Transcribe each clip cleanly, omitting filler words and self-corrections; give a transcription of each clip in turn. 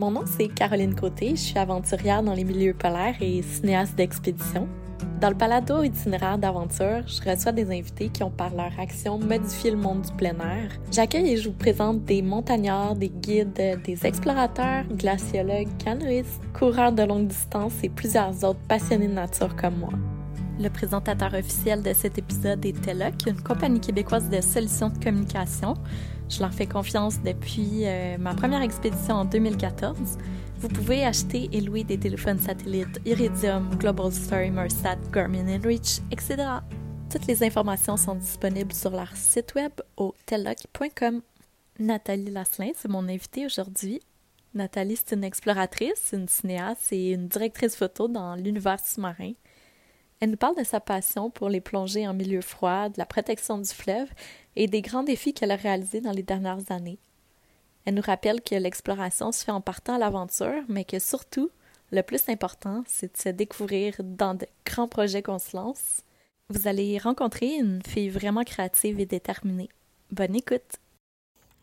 Mon nom, c'est Caroline Côté, je suis aventurière dans les milieux polaires et cinéaste d'expédition. Dans le balado itinéraire d'aventure, je reçois des invités qui ont par leur action modifié le monde du plein air. J'accueille et je vous présente des montagnards, des guides, des explorateurs, glaciologues, canoïstes, coureurs de longue distance et plusieurs autres passionnés de nature comme moi. Le présentateur officiel de cet épisode est TELOC, une compagnie québécoise de solutions de communication. Je leur fais confiance depuis ma première expédition en 2014. Vous pouvez acheter et louer des téléphones satellites Iridium, Globalstar, Inmarsat, Garmin InReach, etc. Toutes les informations sont disponibles sur leur site web au teloc.com. Nathalie Lasselin, c'est mon invitée aujourd'hui. Nathalie, c'est une exploratrice, une cinéaste et une directrice photo dans l'univers sous-marin. Elle nous parle de sa passion pour les plongées en milieu froid, de la protection du fleuve et des grands défis qu'elle a réalisés dans les dernières années. Elle nous rappelle que l'exploration se fait en partant à l'aventure, mais que surtout, le plus important, c'est de se découvrir dans de grands projets qu'on se lance. Vous allez rencontrer une fille vraiment créative et déterminée. Bonne écoute!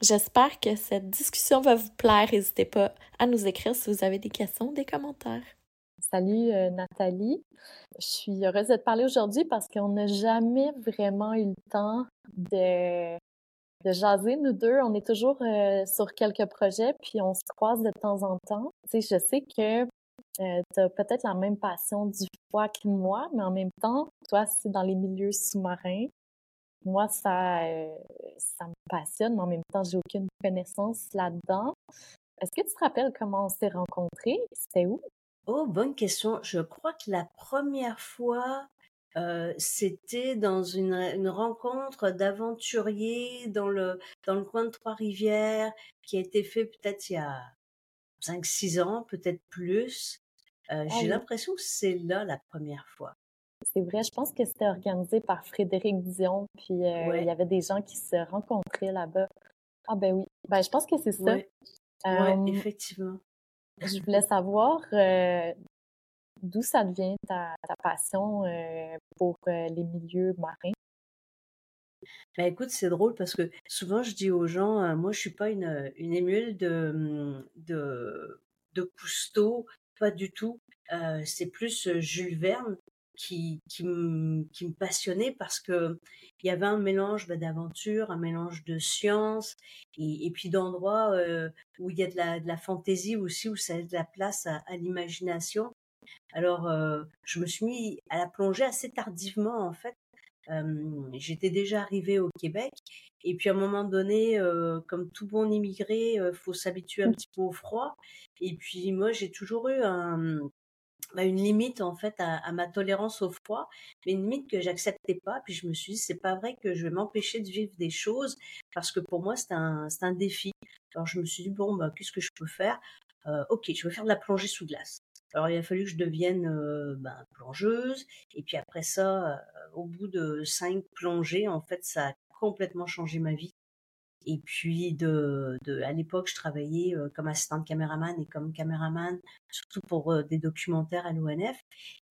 J'espère que cette discussion va vous plaire. N'hésitez pas à nous écrire si vous avez des questions ou des commentaires. Salut Nathalie, je suis heureuse de te parler aujourd'hui parce qu'on n'a jamais vraiment eu le temps de jaser, nous deux. On est toujours sur quelques projets, puis on se croise de temps en temps. Tu sais, je sais que tu as peut-être la même passion du froid que moi, mais en même temps, toi, c'est dans les milieux sous-marins. Moi, ça me passionne, mais en même temps, j'ai aucune connaissance là-dedans. Est-ce que tu te rappelles comment on s'est rencontrés? C'était où? Oh, bonne question. Je crois que la première fois, c'était dans une rencontre d'aventuriers dans le coin de Trois-Rivières qui a été fait peut-être il y a 5-6 ans, peut-être plus. J'ai l'impression que c'est là la première fois. C'est vrai, je pense que c'était organisé par Frédéric Dion, puis il y avait des gens qui se rencontraient là-bas. Ah ben oui, ben je pense que c'est ça. Oui, effectivement. Je voulais savoir d'où ça devient ta passion pour les milieux marins. Ben écoute, c'est drôle parce que souvent je dis aux gens, moi je suis pas une émule de Cousteau, pas du tout. C'est plus Jules Verne qui me passionnait parce que il y avait un mélange d'aventure, un mélange de science et puis d'endroits où il y a de la fantaisie aussi, où ça a de la place à l'imagination. Alors, je me suis mis à la plongée assez tardivement, en fait. J'étais déjà arrivée au Québec et puis à un moment donné, comme tout bon immigré, faut s'habituer un petit peu au froid. Et puis moi, j'ai toujours eu une limite en fait à ma tolérance au froid, mais une limite que j'acceptais pas. Puis je me suis dit, c'est pas vrai que je vais m'empêcher de vivre des choses parce que pour moi c'est un défi. Alors je me suis dit qu'est-ce que je peux faire? Ok, je vais faire de la plongée sous glace. Alors il a fallu que je devienne plongeuse et puis après ça, au bout de 5 plongées, en fait ça a complètement changé ma vie. Et puis à l'époque, je travaillais comme assistante caméraman et comme caméraman, surtout pour des documentaires à l'ONF.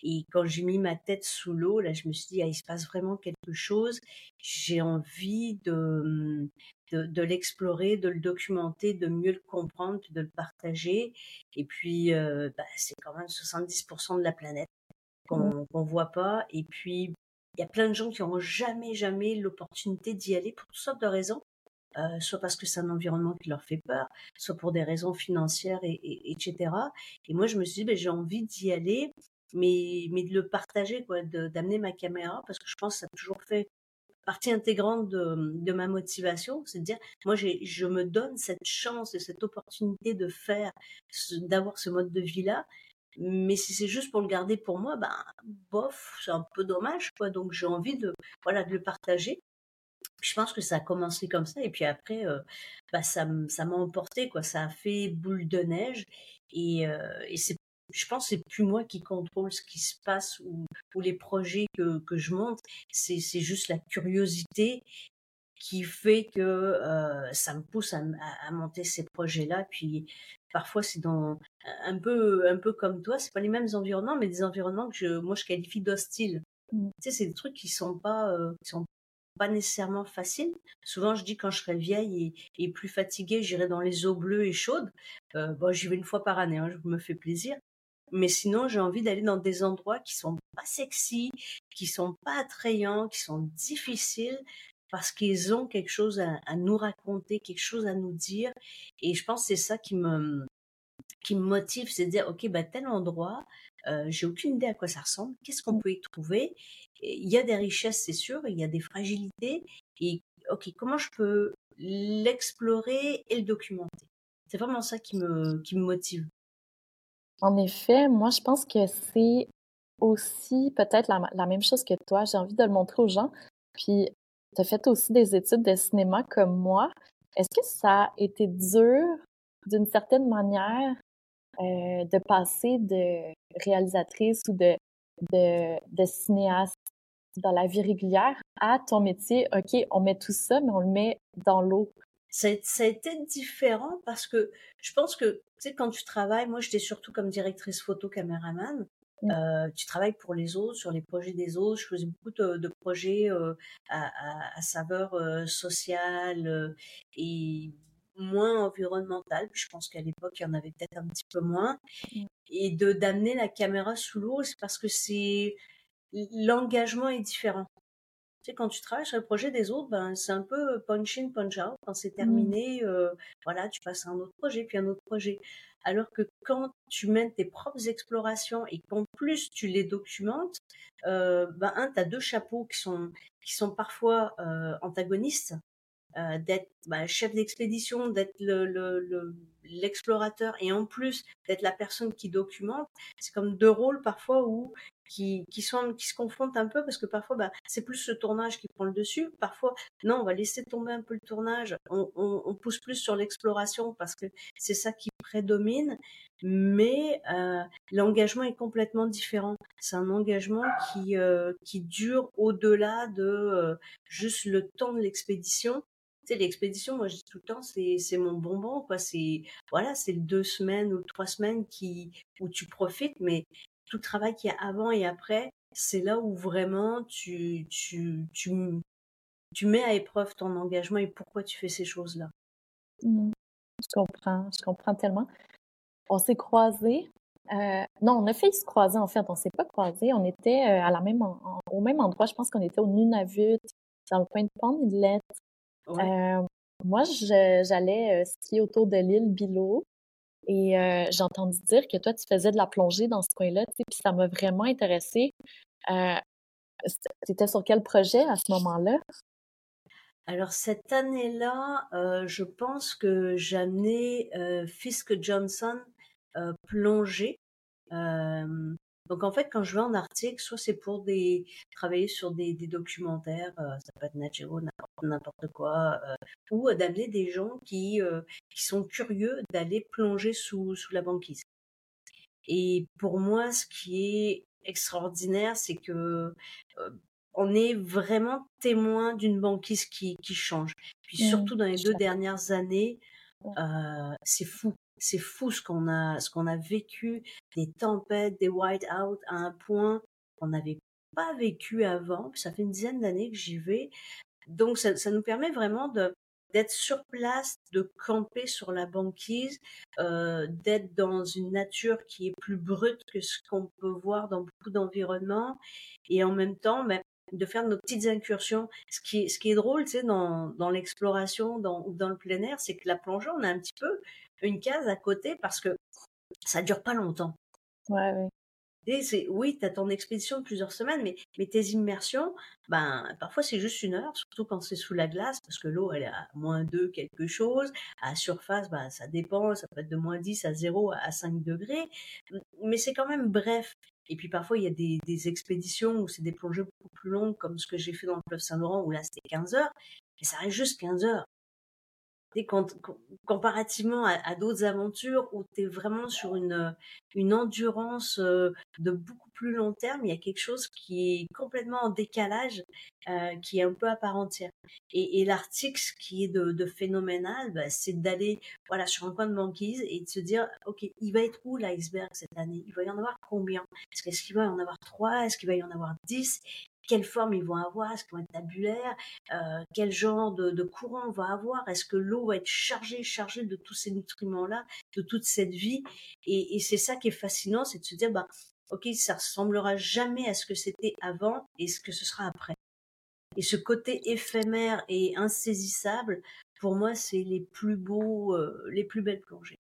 Et quand j'ai mis ma tête sous l'eau, là, je me suis dit, il se passe vraiment quelque chose. J'ai envie de l'explorer, de le documenter, de mieux le comprendre, de le partager. Et puis, c'est quand même 70% de la planète qu'on voit pas. Et puis, il y a plein de gens qui n'auront jamais l'opportunité d'y aller pour toutes sortes de raisons. Soit parce que c'est un environnement qui leur fait peur, soit pour des raisons financières, etc. Et moi, je me suis dit, j'ai envie d'y aller, mais de le partager, quoi, d'amener ma caméra, parce que je pense que ça a toujours fait partie intégrante de ma motivation, c'est de dire, moi, je me donne cette chance et cette opportunité de d'avoir ce mode de vie-là, mais si c'est juste pour le garder pour moi, c'est un peu dommage, quoi. Donc, j'ai envie de le partager. Je pense que ça a commencé comme ça et puis après, ça m'a emporté, quoi. Ça a fait boule de neige et je pense que c'est plus moi qui contrôle ce qui se passe ou les projets que je monte. C'est juste la curiosité qui fait que ça me pousse à monter ces projets-là. Puis parfois c'est dans un peu comme toi, c'est pas les mêmes environnements, mais des environnements que moi je qualifie d'hostiles. Tu sais, c'est des trucs qui sont pas pas nécessairement facile. Souvent, je dis quand je serai vieille et plus fatiguée, j'irai dans les eaux bleues et chaudes. Bon, j'y vais une fois par année, hein, je me fais plaisir. Mais sinon, j'ai envie d'aller dans des endroits qui sont pas sexy, qui sont pas attrayants, qui sont difficiles, parce qu'ils ont quelque chose à nous raconter, quelque chose à nous dire. Et je pense que c'est ça qui me motive, c'est de dire, OK, bah, tel endroit, j'ai aucune idée à quoi ça ressemble, qu'est-ce qu'on peut y trouver? Il y a des richesses, c'est sûr, il y a des fragilités, et OK, comment je peux l'explorer et le documenter? C'est vraiment ça qui me motive. En effet, moi, je pense que c'est aussi peut-être la même chose que toi. J'ai envie de le montrer aux gens. Puis, tu as fait aussi des études de cinéma comme moi. Est-ce que ça a été dur, d'une certaine manière, de passer de réalisatrice ou de cinéaste dans la vie régulière à ton métier? OK, on met tout ça, mais on le met dans l'eau. Ça a été différent parce que je pense que, tu sais, quand tu travailles, moi j'étais surtout comme directrice photo, caméraman, tu travailles pour les autres, sur les projets des autres, je faisais beaucoup de projets à saveur sociale et moins environnementale, puis je pense qu'à l'époque il y en avait peut-être un petit peu moins, et d'amener la caméra sous l'eau, c'est parce que l'engagement est différent. Tu sais, quand tu travailles sur le projet des autres, ben, c'est un peu punch in, punch out. Quand c'est terminé, voilà, tu passes à un autre projet, puis un autre projet. Alors que quand tu mènes tes propres explorations et qu'en plus tu les documentes, ben, tu as deux chapeaux qui sont parfois antagonistes. D'être chef d'expédition, d'être l'explorateur et en plus d'être la personne qui documente, c'est comme deux rôles parfois qui se confrontent un peu parce que parfois c'est plus le tournage qui prend le dessus, parfois non, on va laisser tomber un peu le tournage, on pousse plus sur l'exploration parce que c'est ça qui prédomine, mais l'engagement est complètement différent. C'est un engagement qui dure au-delà de juste le temps de l'expédition. Tu sais, l'expédition, moi je dis tout le temps, c'est mon bonbon, quoi. C'est voilà, c'est 2 semaines ou 3 semaines où tu profites, mais tout le travail qu'il y a avant et après, c'est là où vraiment tu mets à épreuve ton engagement et pourquoi tu fais ces choses-là. Mmh. Je comprends tellement. On s'est croisés. Non, on a failli se croiser, en fait. On ne s'est pas croisés. On était au même endroit. Je pense qu'on était au Nunavut, dans le coin de Pond Inlet. Ouais. Moi, j'allais skier autour de l'île Bilo. Et j'ai entendu dire que toi, tu faisais de la plongée dans ce coin-là. Puis ça m'a vraiment intéressée. Tu étais sur quel projet à ce moment-là? Alors, cette année-là, je pense que j'amenais Fisk Johnson plonger. Donc, en fait, quand je vais en Arctique, soit c'est pour travailler sur des documentaires, ça peut être Natgeo, n'importe quoi, ou d'amener des gens qui sont curieux d'aller plonger sous la banquise. Et pour moi, ce qui est extraordinaire, c'est que... on est vraiment témoin d'une banquise qui change. Puis surtout dans les 2 dernières années, c'est fou ce qu'on a vécu, des tempêtes, des white-out à un point qu'on n'avait pas vécu avant. Puis ça fait une dizaine d'années que j'y vais. Donc ça nous permet vraiment d'être sur place, de camper sur la banquise, d'être dans une nature qui est plus brute que ce qu'on peut voir dans beaucoup d'environnements, et en même temps, de faire nos petites incursions. Ce qui est drôle, tu sais, dans l'exploration ou dans le plein air, c'est que la plongée, on a un petit peu une case à côté parce que ça dure pas longtemps. Ouais, ouais. Et oui, tu as ton expédition de plusieurs semaines, mais tes immersions, parfois c'est juste 1 heure, surtout quand c'est sous la glace, parce que l'eau, elle est à -2 quelque chose. À surface, ça dépend, ça peut être de -10 à 0 à 5 degrés, mais c'est quand même bref. Et puis parfois, il y a des expéditions où c'est des plongées beaucoup plus longues, comme ce que j'ai fait dans le fleuve Saint-Laurent, où là, c'était 15 heures, mais ça reste juste 15 heures. Et comparativement à d'autres aventures où tu es vraiment sur une endurance de beaucoup plus long terme, il y a quelque chose qui est complètement en décalage, qui est un peu à part entière. Et l'Arctique, ce qui est de phénoménal, c'est d'aller sur un coin de banquise et de se dire, OK, il va être où l'iceberg cette année? Il va y en avoir combien? Est-ce qu'il va y en avoir 3? Est-ce qu'il va y en avoir 10? quelle forme ils vont avoir, est-ce qu'ils vont être tabulaires, quel genre de courant on va avoir, est-ce que l'eau va être chargée de tous ces nutriments-là, de toute cette vie, et c'est ça qui est fascinant, c'est de se dire, ok, ça ressemblera jamais à ce que c'était avant et ce que ce sera après. Et ce côté éphémère et insaisissable, pour moi, c'est les plus belles plongées.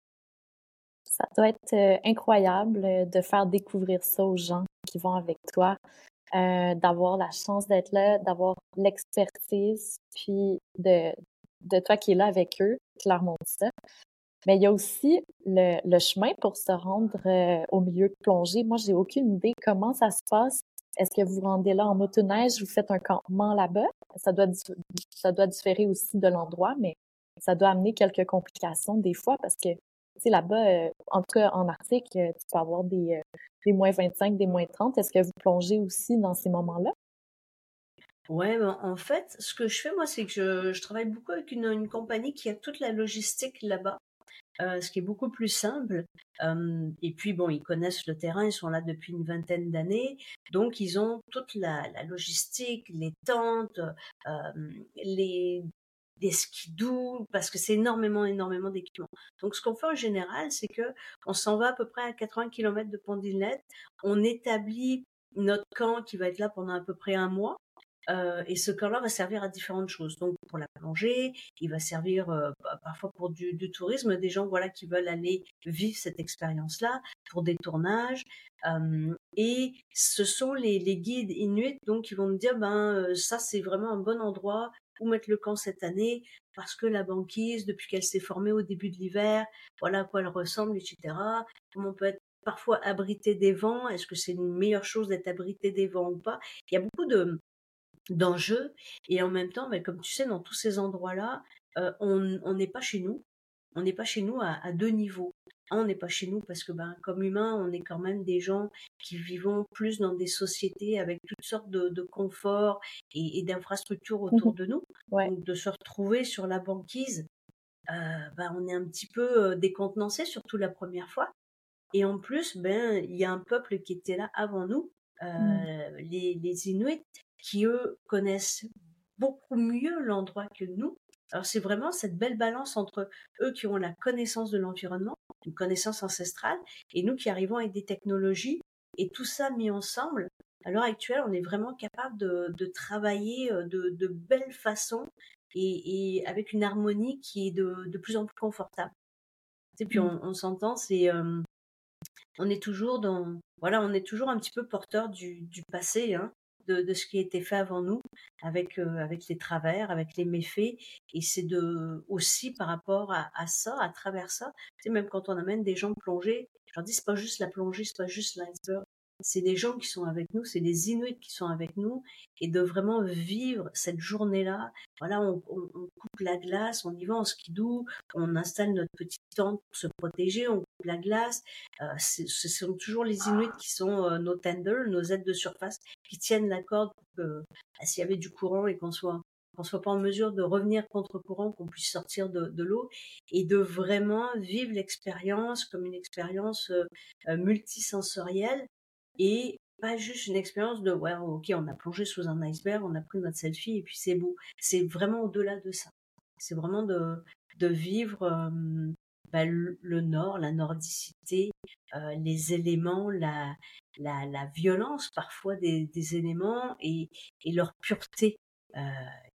Ça doit être incroyable de faire découvrir ça aux gens qui vont avec toi, d'avoir la chance d'être là, d'avoir l'expertise, puis de toi qui es là avec eux, qui leur montre ça. Mais il y a aussi le chemin pour se rendre au milieu de plongée. Moi, j'ai aucune idée comment ça se passe. Est-ce que vous vous rendez là en motoneige, vous faites un campement là-bas? Ça doit différer aussi de l'endroit, mais ça doit amener quelques complications des fois parce que, tu sais, là-bas, en tout cas en Arctique, tu peux avoir des moins 25, des moins 30. Est-ce que vous plongez aussi dans ces moments-là? Ouais, ben en fait, ce que je fais, moi, c'est que je travaille beaucoup avec une compagnie qui a toute la logistique là-bas. Ce qui est beaucoup plus simple. Et puis, ils connaissent le terrain, ils sont là depuis une vingtaine d'années. Donc, ils ont toute la logistique, les tentes, des skidoo, parce que c'est énormément d'équipements. Donc, ce qu'on fait en général, c'est que on s'en va à peu près à 80 km de Pond Inlet. On établit notre camp qui va être là pendant à peu près un mois. Et ce camp-là va servir à différentes choses. Donc, pour la plongée, il va servir parfois pour du tourisme, des gens qui veulent aller vivre cette expérience-là, pour des tournages. Et ce sont les guides inuits, donc, qui vont me dire, ça, c'est vraiment un bon endroit où mettre le camp cette année, parce que la banquise, depuis qu'elle s'est formée au début de l'hiver, voilà à quoi elle ressemble, etc. Comment on peut être parfois abrité des vents, est-ce que c'est une meilleure chose d'être abrité des vents ou pas? Il y a beaucoup d'enjeux, et en même temps, comme tu sais, dans tous ces endroits-là, on n'est pas chez nous. On n'est pas chez nous à deux niveaux. On n'est pas chez nous parce que, comme humains, on est quand même des gens qui vivons plus dans des sociétés avec toutes sortes de conforts et d'infrastructures autour de nous. Ouais. Donc, de se retrouver sur la banquise, on est un petit peu décontenancé, surtout la première fois. Et en plus, il y a un peuple qui était là avant nous, les Inuits, qui, eux, connaissent beaucoup mieux l'endroit que nous. Alors, c'est vraiment cette belle balance entre eux qui ont la connaissance de l'environnement, une connaissance ancestrale, et nous qui arrivons avec des technologies, et tout ça mis ensemble. À l'heure actuelle, on est vraiment capable de travailler de belle façon et avec une harmonie qui est de plus en plus confortable. Et puis, on s'entend, c'est... on est toujours on est toujours un petit peu porteur du passé, hein, de ce qui a été fait avant nous, avec les travers, avec les méfaits, et c'est aussi par rapport à ça, à travers ça, tu sais, même quand on amène des gens plonger, je leur dis, c'est pas juste la plongée, c'est pas juste l'iceberg, c'est des gens qui sont avec nous, c'est des Inuits qui sont avec nous, et de vraiment vivre cette journée-là. Voilà, on coupe la glace, on y va en skidoo, on installe notre petite tente pour se protéger, on coupe la glace. Ce sont toujours les Inuits qui sont nos tenders, nos aides de surface, qui tiennent la corde pour que, s'il y avait du courant et qu'on soit pas en mesure de revenir contre courant, qu'on puisse sortir de l'eau, et de vraiment vivre l'expérience comme une expérience multisensorielle, et pas juste une expérience de « ouais, ok, on a plongé sous un iceberg, on a pris notre selfie et puis c'est beau ». C'est vraiment au-delà de ça. C'est vraiment de vivre le nord, la nordicité, les éléments, la violence parfois des éléments et leur pureté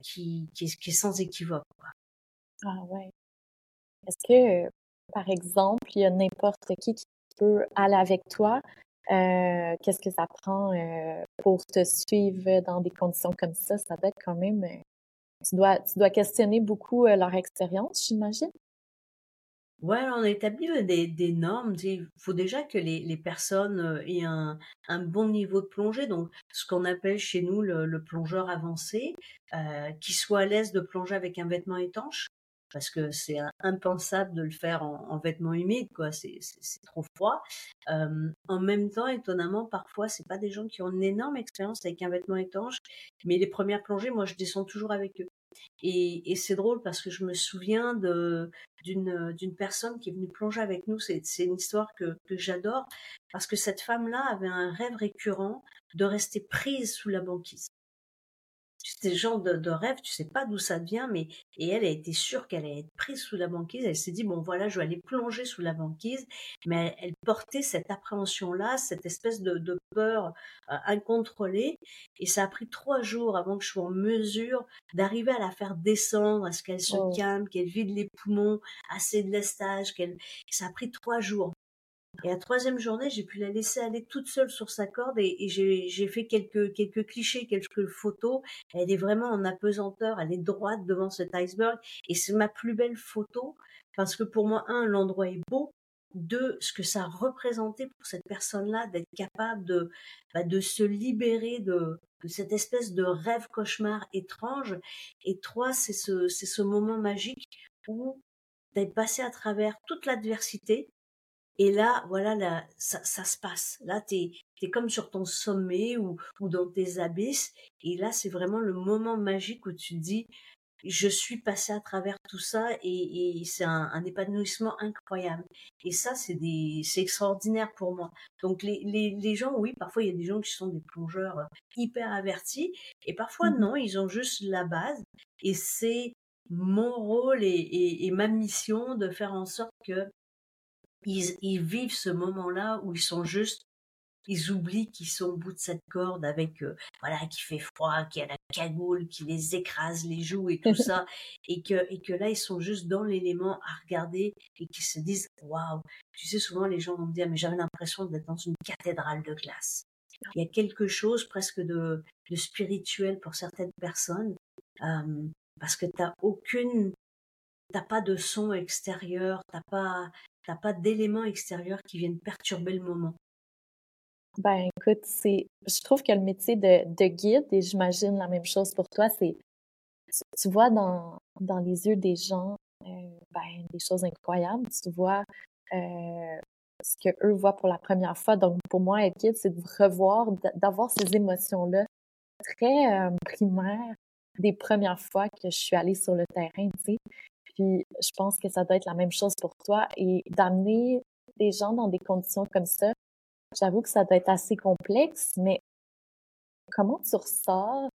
qui est sans équivoque, quoi. Ah ouais. Est-ce que, par exemple, il y a n'importe qui peut aller avec toi? Qu'est-ce que ça prend pour te suivre dans des conditions comme ça? Ça doit être quand même... Tu dois questionner beaucoup leur expérience, j'imagine? Oui, on établit des normes. Il faut déjà que les personnes aient un bon niveau de plongée, donc ce qu'on appelle chez nous le plongeur avancé, qui soit à l'aise de plonger avec un vêtement étanche, parce que c'est impensable de le faire en vêtements humides, quoi. C'est trop froid. En même temps, étonnamment, parfois, c'est pas des gens qui ont une énorme expérience avec un vêtement étanche, mais les premières plongées, moi, je descends toujours avec eux. Et c'est drôle parce que je me souviens d'une personne qui est venue plonger avec nous. C'est une histoire que j'adore parce que cette femme-là avait un rêve récurrent de rester prise sous la banquise. C'est le genre de rêve, tu sais pas d'où ça vient, et elle a été sûre qu'elle allait être prise sous la banquise. Elle s'est dit, bon voilà, je vais aller plonger sous la banquise, mais elle portait cette appréhension-là, cette espèce de peur incontrôlée, et ça a pris 3 jours avant que je sois en mesure d'arriver à la faire descendre, à ce qu'elle se calme, qu'elle vide les poumons, assez de lestage, ça a pris 3 jours. Et la 3e journée, j'ai pu la laisser aller toute seule sur sa corde et j'ai fait quelques clichés, quelques photos. Elle est vraiment en apesanteur, elle est droite devant cet iceberg et c'est ma plus belle photo parce que pour moi, 1, l'endroit est beau, 2, ce que ça représentait pour cette personne-là d'être capable de se libérer de cette espèce de rêve cauchemar étrange et 3, c'est ce moment magique où d'être passé à travers toute l'adversité. Et là, voilà, là, ça se passe. Là, t'es comme sur ton sommet ou dans tes abysses. Et là, c'est vraiment le moment magique où tu te dis, je suis passé à travers tout ça et c'est un épanouissement incroyable. Et ça, c'est extraordinaire pour moi. Donc, les gens, oui, parfois, il y a des gens qui sont des plongeurs hyper avertis. Et parfois, non, ils ont juste la base. Et c'est mon rôle et ma mission de faire en sorte que ils vivent ce moment-là où ils oublient qu'ils sont au bout de cette corde avec, voilà, qu'il fait froid, qu'il y a la cagoule, qui les écrase les joues et tout ça, et que là, ils sont juste dans l'élément à regarder et qu'ils se disent, waouh, tu sais, souvent les gens vont me dire, mais j'avais l'impression d'être dans une cathédrale de glace. Il y a quelque chose presque de spirituel pour certaines personnes, parce que t'as pas de son extérieur, t'as pas d'éléments extérieurs qui viennent perturber le moment. Ben écoute, je trouve que le métier de guide, et j'imagine la même chose pour toi, c'est tu vois dans les yeux des gens des choses incroyables, tu vois ce que eux voient pour la première fois. Donc pour moi, être guide, c'est de revoir, d'avoir ces émotions-là très primaires des premières fois que je suis allée sur le terrain, tu sais. Puis je pense que ça doit être la même chose pour toi. Et d'amener des gens dans des conditions comme ça, j'avoue que ça doit être assez complexe, mais comment tu ressors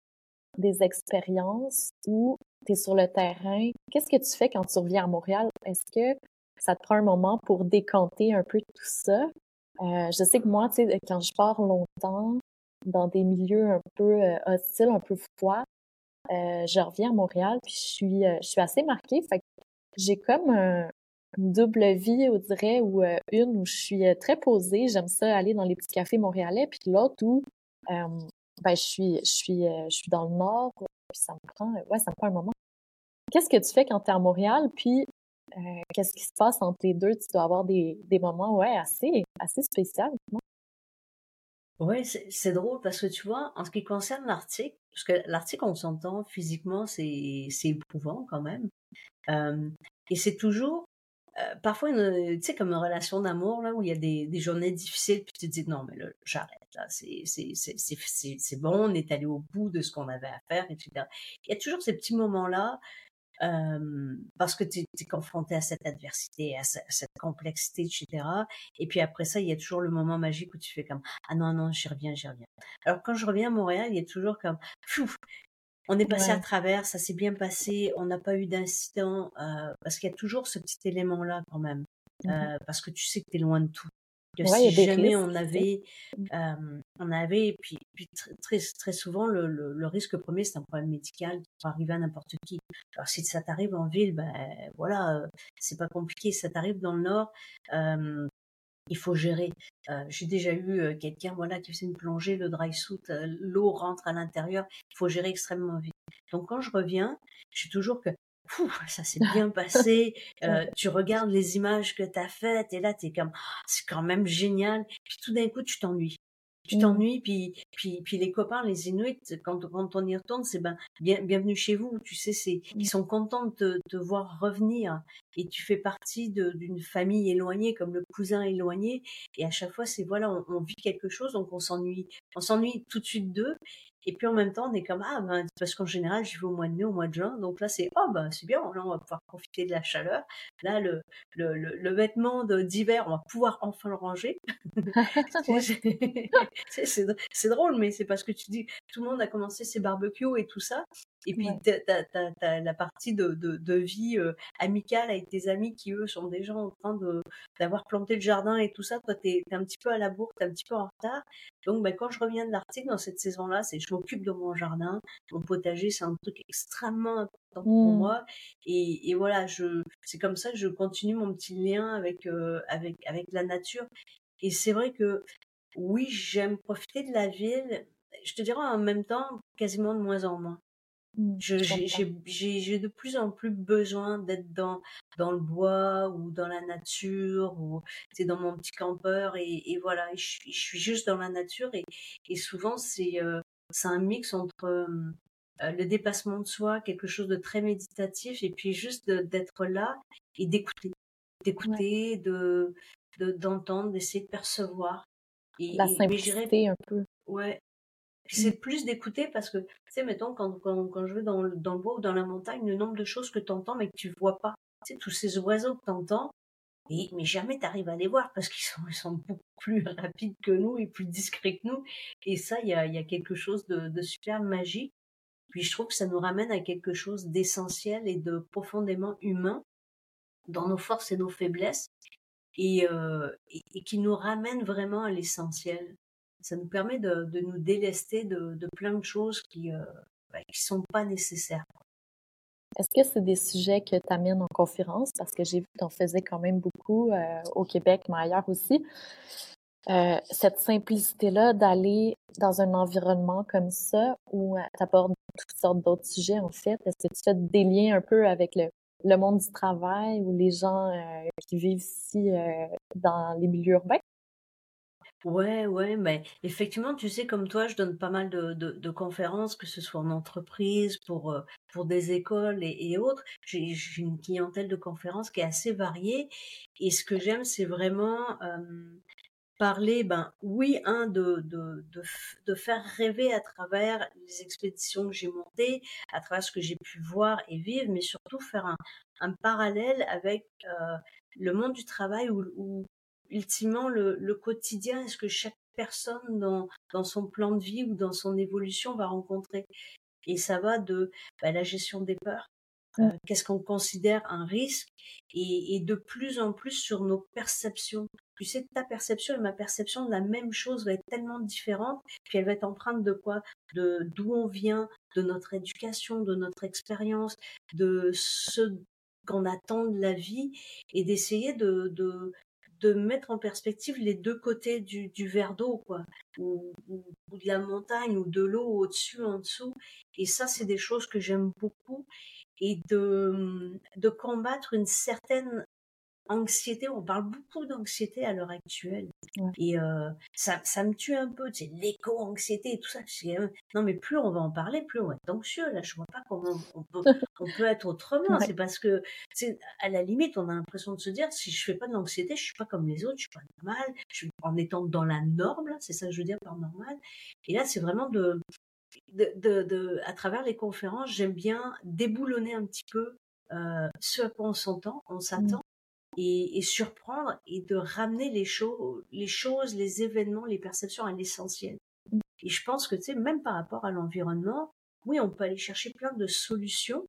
des expériences où tu es sur le terrain? Qu'est-ce que tu fais quand tu reviens à Montréal? Est-ce que ça te prend un moment pour décanter un peu tout ça? Je sais que moi, tu sais, quand je pars longtemps dans des milieux un peu hostiles, un peu froids, je reviens à Montréal, puis je suis assez marquée. Fait que j'ai comme une double vie, on dirait, ou une où je suis très posée. J'aime ça aller dans les petits cafés montréalais, puis l'autre où je suis dans le nord, puis ça me prend un moment. Qu'est-ce que tu fais quand tu es à Montréal, puis qu'est-ce qui se passe entre les deux? Tu dois avoir des moments assez spéciaux. Oui, c'est drôle parce que tu vois, en ce qui concerne l'Arctique, parce que l'Arctique, on s'entend physiquement, c'est éprouvant quand même. Et c'est toujours, parfois, tu sais, comme une relation d'amour, là, où il y a des journées difficiles, puis tu te dis, non, mais là, j'arrête, là, c'est bon, on est allé au bout de ce qu'on avait à faire, etc. Il y a toujours ces petits moments-là, parce que tu es confronté à cette adversité, à cette complexité, etc. Et puis après ça, il y a toujours le moment magique où tu fais comme « Ah non, non, j'y reviens. » Alors quand je reviens à Montréal, il y a toujours comme « Pfff, on est passé à travers, ça s'est bien passé, on n'a pas eu d'incident. » Parce qu'il y a toujours ce petit élément-là quand même. Parce que tu sais que tu es loin de tout. Que si jamais on avait, puis très très souvent le risque premier, c'est un problème médical qui peut arriver à n'importe qui. Alors si ça t'arrive en ville, ben voilà, c'est pas compliqué. Si ça t'arrive dans le nord, il faut gérer. J'ai déjà eu quelqu'un, voilà, qui faisait une plongée, le dry suit, l'eau rentre à l'intérieur, il faut gérer extrêmement vite. Donc quand je reviens, je suis toujours que ça s'est bien passé, tu regardes les images que t'as faites et là t'es comme, c'est quand même génial, puis tout d'un coup tu t'ennuies, puis les copains, les Inuits, quand on y retourne, c'est bienvenue chez vous, tu sais, ils sont contents de te voir revenir et tu fais partie d'une famille éloignée, comme le cousin éloigné, et à chaque fois, c'est voilà, on vit quelque chose, donc on s'ennuie tout de suite d'eux, Et puis en même temps, on est comme, ah ben, parce qu'en général, j'y vais au mois de mai, au mois de juin, donc là c'est, oh ben c'est bien, là on va pouvoir profiter de la chaleur, là le vêtement d'hiver, on va pouvoir enfin le ranger. C'est drôle, mais c'est parce que tu dis, tout le monde a commencé ses barbecues et tout ça, et puis t'as la partie de vie amicale avec tes amis qui eux sont déjà en train d'avoir planté le jardin et tout ça, toi t'es un petit peu à la bourre, t'es un petit peu en retard, donc ben, quand je reviens de l'Arctique dans cette saison-là, c'est je m'occupe de mon jardin, mon potager, c'est un truc extrêmement important pour moi, et voilà, c'est comme ça que je continue mon petit lien avec la nature, et c'est vrai que oui, j'aime profiter de la ville, je te dirais en même temps, quasiment de moins en moins. J'ai de plus en plus besoin d'être dans le bois ou dans la nature ou c'est dans mon petit campeur et voilà, je suis juste dans la nature et souvent c'est un mix entre le dépassement de soi, quelque chose de très méditatif et puis juste d'être là et d'écouter, d'entendre, d'essayer de percevoir et la simplicité un peu. Ouais. Puis c'est plus d'écouter parce que, tu sais, mettons, quand je vais dans le bois ou dans la montagne, le nombre de choses que t'entends mais que tu vois pas, tu sais, tous ces oiseaux que t'entends, mais jamais t'arrives à les voir parce qu'ils sont beaucoup plus rapides que nous et plus discrets que nous. Et ça, il y a quelque chose de super magique. Puis je trouve que ça nous ramène à quelque chose d'essentiel et de profondément humain dans nos forces et nos faiblesses et qui nous ramène vraiment à l'essentiel. Ça nous permet de nous délester de plein de choses qui sont pas nécessaires. Est-ce que c'est des sujets que tu amènes en conférence? Parce que j'ai vu que tu en faisais quand même beaucoup au Québec, mais ailleurs aussi. Cette simplicité-là d'aller dans un environnement comme ça où tu abordes toutes sortes d'autres sujets, en fait, est-ce que tu fais des liens un peu avec le monde du travail ou les gens qui vivent ici dans les milieux urbains? Ouais, mais effectivement, tu sais, comme toi, je donne pas mal de conférences, que ce soit en entreprise, pour des écoles et autres. J'ai une clientèle de conférences qui est assez variée. Et ce que j'aime, c'est vraiment parler, de faire rêver à travers les expéditions que j'ai montées, à travers ce que j'ai pu voir et vivre, mais surtout faire un parallèle avec le monde du travail où ultimement, le quotidien est ce que chaque personne dans son plan de vie ou dans son évolution va rencontrer. Et ça va de la gestion des peurs, qu'est-ce qu'on considère un risque, et de plus en plus sur nos perceptions. Tu sais, ta perception et ma perception de la même chose va être tellement différente, puis elle va être empreinte de quoi? D'où on vient, de notre éducation, de notre expérience, de ce qu'on attend de la vie, et d'essayer de mettre en perspective les deux côtés du verre d'eau, quoi, ou de la montagne, ou de l'eau au-dessus, en dessous. Et ça, c'est des choses que j'aime beaucoup. Et de combattre une certaine anxiété. On parle beaucoup d'anxiété à l'heure actuelle. Ouais. Et ça me tue un peu, tu sais, l'éco-anxiété et tout ça. Non, mais plus on va en parler, plus on va être anxieux. Là, je vois pas comment on peut être autrement. Ouais. C'est parce que, tu sais, à la limite, on a l'impression de se dire, si je fais pas de l'anxiété, je suis pas comme les autres, je suis pas normal, en étant dans la norme, là, c'est ça que je veux dire par normal. Et là, c'est vraiment à travers les conférences, j'aime bien déboulonner un petit peu ce à quoi on s'attend. Et surprendre et de ramener les choses, les événements, les perceptions à l'essentiel. Et je pense que, tu sais, même par rapport à l'environnement, oui, on peut aller chercher plein de solutions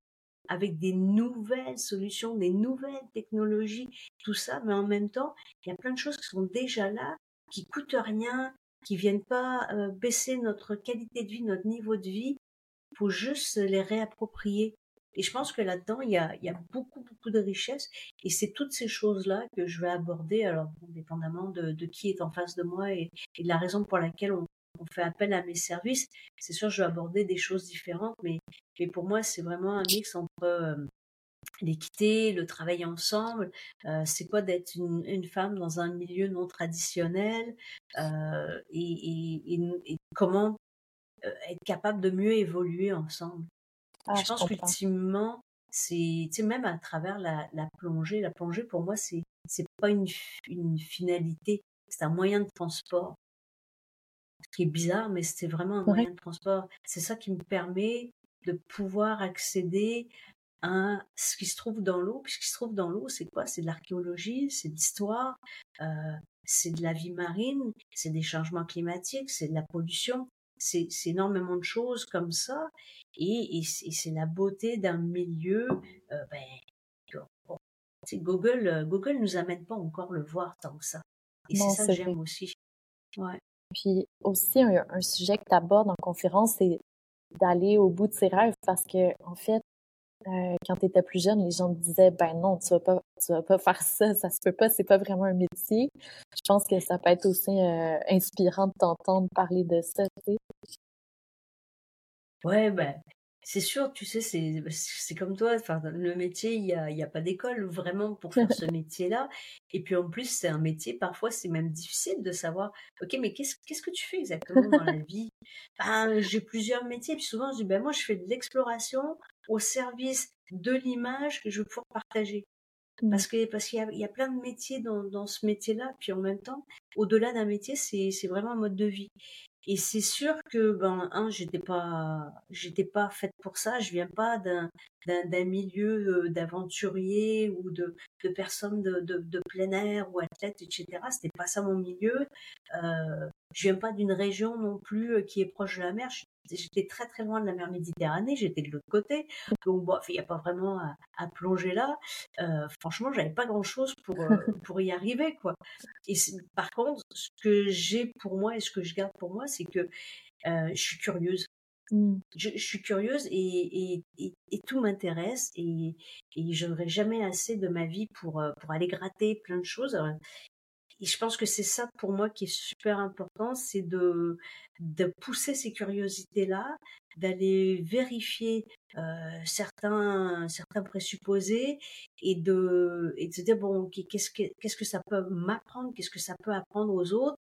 avec des nouvelles solutions, des nouvelles technologies, tout ça, mais en même temps, il y a plein de choses qui sont déjà là, qui coûtent rien, qui viennent pas baisser notre qualité de vie, notre niveau de vie. Il faut juste les réapproprier. Et je pense que là-dedans, il y a beaucoup, beaucoup de richesses. Et c'est toutes ces choses-là que je vais aborder, alors dépendamment de qui est en face de moi et de la raison pour laquelle on fait appel à mes services. C'est sûr, je vais aborder des choses différentes, mais pour moi, c'est vraiment un mix entre l'équité, le travail ensemble. C'est quoi d'être une femme dans un milieu non traditionnel et comment être capable de mieux évoluer ensemble. Ah, je pense qu'ultimement, c'est, tu sais, même à travers la plongée pour moi, c'est pas une finalité, c'est un moyen de transport. qui est bizarre, mais c'était vraiment un moyen de transport. C'est ça qui me permet de pouvoir accéder à ce qui se trouve dans l'eau. Puis ce qui se trouve dans l'eau, c'est quoi? C'est de l'archéologie, c'est de l'histoire, c'est de la vie marine, c'est des changements climatiques, c'est de la pollution. C'est énormément de choses comme ça. Et c'est la beauté d'un milieu... Google nous amène pas encore le voir tant que ça. Et non, c'est ça que j'aime aussi. Ouais. Puis aussi, un sujet que tu abordes en conférence, c'est d'aller au bout de ses rêves parce que, en fait, quand tu étais plus jeune, les gens te disaient « Ben non, tu vas pas faire ça, ça se peut pas, c'est pas vraiment un métier. » Je pense que ça peut être aussi inspirant de t'entendre parler de ça, tu sais. Ouais, ben... C'est sûr, tu sais, c'est comme toi, enfin, le métier, il y a pas d'école vraiment pour faire ce métier-là. Et puis en plus, c'est un métier, parfois, c'est même difficile de savoir, ok, mais qu'est-ce que tu fais exactement dans la vie? Ben, j'ai plusieurs métiers, puis souvent, je dis, ben moi, je fais de l'exploration au service de l'image que je veux pouvoir partager. Parce qu'il y a plein de métiers dans ce métier-là, puis en même temps, au-delà d'un métier, c'est vraiment un mode de vie. Et c'est sûr que j'étais pas faite pour ça. Je viens pas d'un milieu d'aventuriers ou de personnes de plein air ou athlètes, etc. C'était pas ça mon milieu. Je viens pas d'une région non plus qui est proche de la mer. J'étais très très loin de la mer Méditerranée, j'étais de l'autre côté, donc bon, il n'y a pas vraiment à plonger là. Franchement, j'avais pas grand chose pour y arriver, quoi. Et par contre, ce que j'ai pour moi et ce que je garde pour moi, c'est que je suis curieuse. Je suis curieuse et tout m'intéresse et je n'aurai jamais assez de ma vie pour aller gratter plein de choses. Alors, et je pense que c'est ça pour moi qui est super important, c'est de pousser ces curiosités-là, d'aller vérifier certains présupposés et de se dire bon, okay, qu'est-ce que ça peut m'apprendre, qu'est-ce que ça peut apprendre aux autres,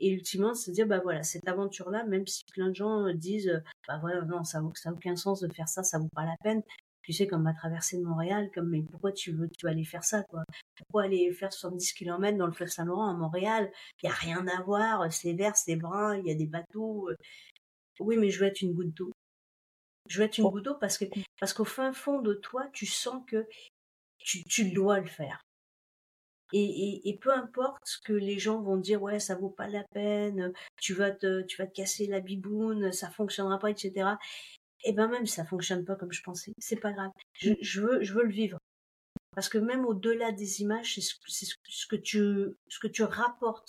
et ultimement se dire bah voilà, cette aventure-là, même si plein de gens disent bah voilà, non, ça n'a aucun sens de faire ça, ça vaut pas la peine. Tu sais, comme ma traversée de Montréal, comme mais pourquoi tu veux aller faire ça, quoi? Pourquoi aller faire 70 km dans le fleuve Saint-Laurent à Montréal? Il n'y a rien à voir, c'est vert, c'est brun, il y a des bateaux. Oui, mais je veux être une goutte d'eau. Je veux être une goutte d'eau parce qu'au fin fond de toi, tu sens que tu dois le faire. Et peu importe ce que les gens vont dire, ouais, ça vaut pas la peine, tu vas te casser la biboune, ça fonctionnera pas, etc. Et ben même si ça fonctionne pas comme je pensais, c'est pas grave. Je veux le vivre parce que même au-delà des images, c'est ce que tu rapportes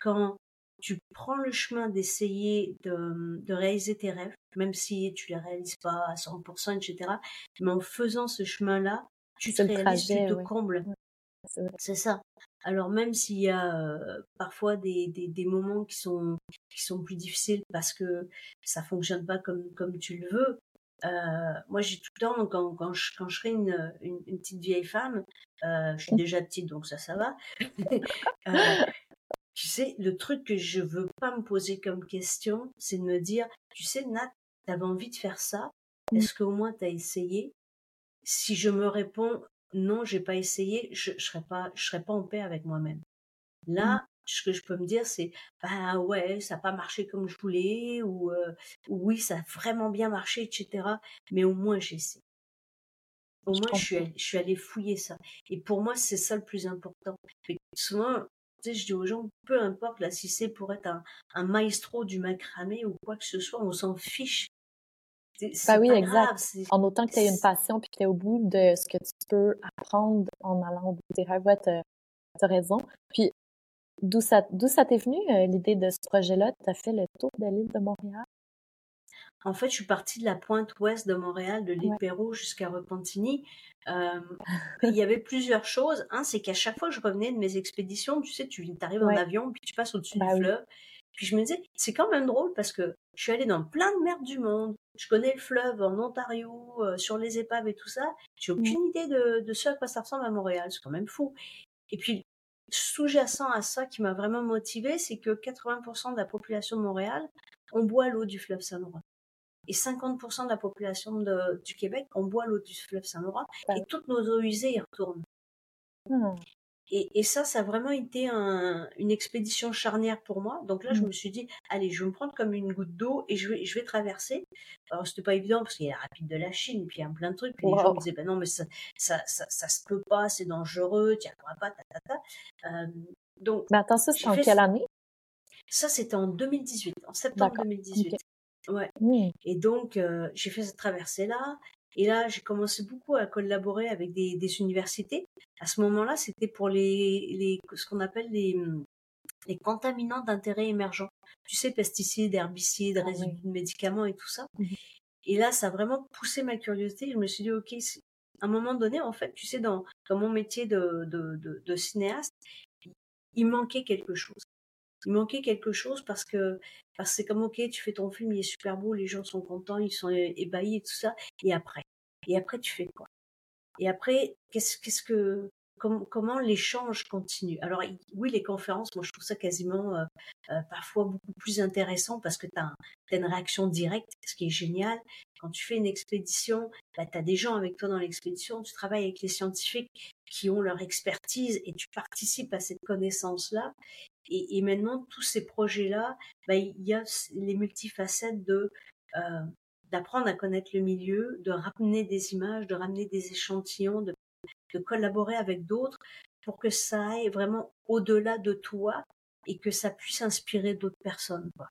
quand tu prends le chemin d'essayer de réaliser tes rêves, même si tu les réalises pas à 100%, etc. Mais en faisant ce chemin-là, tu te combles. C'est ça. Alors même s'il y a parfois des moments qui sont plus difficiles parce que ça fonctionne pas comme tu le veux, moi j'ai tout le temps, quand je serai une petite vieille femme, je suis déjà petite donc ça va. Tu sais, le truc que je veux pas me poser comme question, c'est de me dire, tu sais Nat, t'avais envie de faire ça, est-ce qu'au moins t'as essayé? Si je me réponds non, j'ai pas essayé, je serais pas en paix avec moi-même. Là, ce que je peux me dire, c'est bah ouais, ça a pas marché comme je voulais, ou oui, ça a vraiment bien marché, etc. Mais au moins j'ai essayé. Au moins je suis allée fouiller ça. Et pour moi, c'est ça le plus important. Et souvent, tu sais, je dis aux gens, peu importe là, si c'est pour être un maestro du macramé ou quoi que ce soit, on s'en fiche. Bah oui, exact. En autant que tu aies une passion puis que tu es au bout de ce que tu peux apprendre en allant au bout des rêves, ouais, t'as raison. Puis, d'où ça t'est venu, l'idée de ce projet-là? Tu as fait le tour de l'île de Montréal? En fait, je suis partie de la pointe ouest de Montréal, de l'île Perrault jusqu'à Repentigny. Il y avait plusieurs choses. Un, c'est qu'à chaque fois que je revenais de mes expéditions, tu sais, tu arrives en avion puis tu passes au-dessus du fleuve. Puis je me disais, c'est quand même drôle parce que je suis allée dans plein de mers du monde. Je connais le fleuve en Ontario, sur les épaves et tout ça. J'ai aucune idée de ce à quoi ça ressemble à Montréal. C'est quand même fou. Et puis, sous-jacent à ça qui m'a vraiment motivée, c'est que 80% de la population de Montréal, on boit l'eau du fleuve Saint-Laurent. Et 50% de la population du Québec, on boit l'eau du fleuve Saint-Laurent. Et toutes nos eaux usées y retournent. Et ça, ça a vraiment été une expédition charnière pour moi. Donc là, je me suis dit, allez, je vais me prendre comme une goutte d'eau et je vais traverser. Alors, c'était pas évident parce qu'il y a la rapide de la Chine, puis il y a plein de trucs. Puis les gens me disaient, ben non, mais ça se peut pas, c'est dangereux, t'y arriveras pas, donc, mais attends, ça, c'était en quelle année? Ça, c'était en 2018, en septembre 2018. Okay. Ouais. Et donc, j'ai fait cette traversée-là. Et là, j'ai commencé beaucoup à collaborer avec des universités. À ce moment-là, c'était pour ce qu'on appelle les contaminants d'intérêt émergent. Tu sais, pesticides, herbicides, résidus de médicaments et tout ça. Et là, ça a vraiment poussé ma curiosité. Je me suis dit, OK, à un moment donné, en fait, tu sais, dans mon métier de cinéaste, il manquait quelque chose. Il manquait quelque chose parce que c'est comme, OK, tu fais ton film, il est super beau, les gens sont contents, ils sont ébahis et tout ça. Et après, tu fais quoi? Et après, comment l'échange continue? Alors, oui, les conférences, moi, je trouve ça quasiment parfois beaucoup plus intéressant parce que tu as une réaction directe, ce qui est génial. Quand tu fais une expédition, bah, tu as des gens avec toi dans l'expédition, tu travailles avec les scientifiques qui ont leur expertise et tu participes à cette connaissance-là. Et maintenant, tous ces projets-là, bah, y a les multifacettes d'apprendre à connaître le milieu, de ramener des images, de ramener des échantillons, de collaborer avec d'autres pour que ça aille vraiment au-delà de toi et que ça puisse inspirer d'autres personnes, quoi.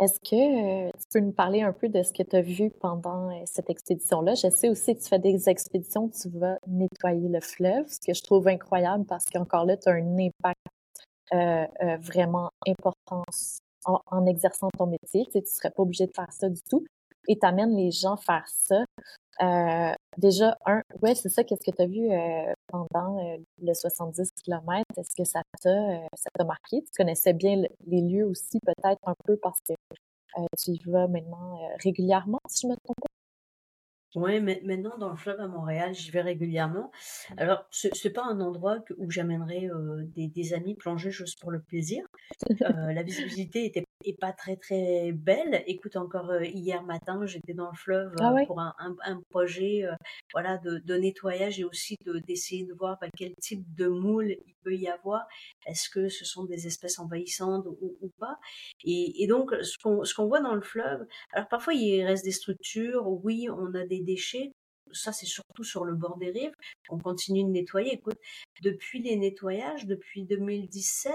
Est-ce que tu peux nous parler un peu de ce que tu as vu pendant cette expédition-là? Je sais aussi que tu fais des expéditions, tu vas nettoyer le fleuve, ce que je trouve incroyable parce qu'encore là, tu as un impact vraiment important en exerçant ton métier. Tu ne serais pas obligé de faire ça du tout. Et tu amènes les gens faire ça. Déjà, c'est ça, qu'est-ce que tu as vu pendant le 70 km? Est-ce que ça t'a marqué? Tu connaissais bien les lieux aussi, peut-être un peu, parce que tu y vas maintenant régulièrement, si je me trompe pas? Oui, maintenant, dans le fleuve à Montréal, j'y vais régulièrement. Alors, c'est pas un endroit où j'amènerais des amis plonger juste pour le plaisir. La visibilité est pas très très belle. Écoute, encore hier matin, j'étais dans le fleuve pour un projet de nettoyage et aussi d'essayer de voir quel type de moule il peut y avoir. Est-ce que ce sont des espèces envahissantes ou pas? Et donc, ce qu'on voit dans le fleuve, alors parfois il reste des structures, oui, on a des déchets, ça c'est surtout sur le bord des rives, on continue de nettoyer. Écoute, depuis les nettoyages, depuis 2017,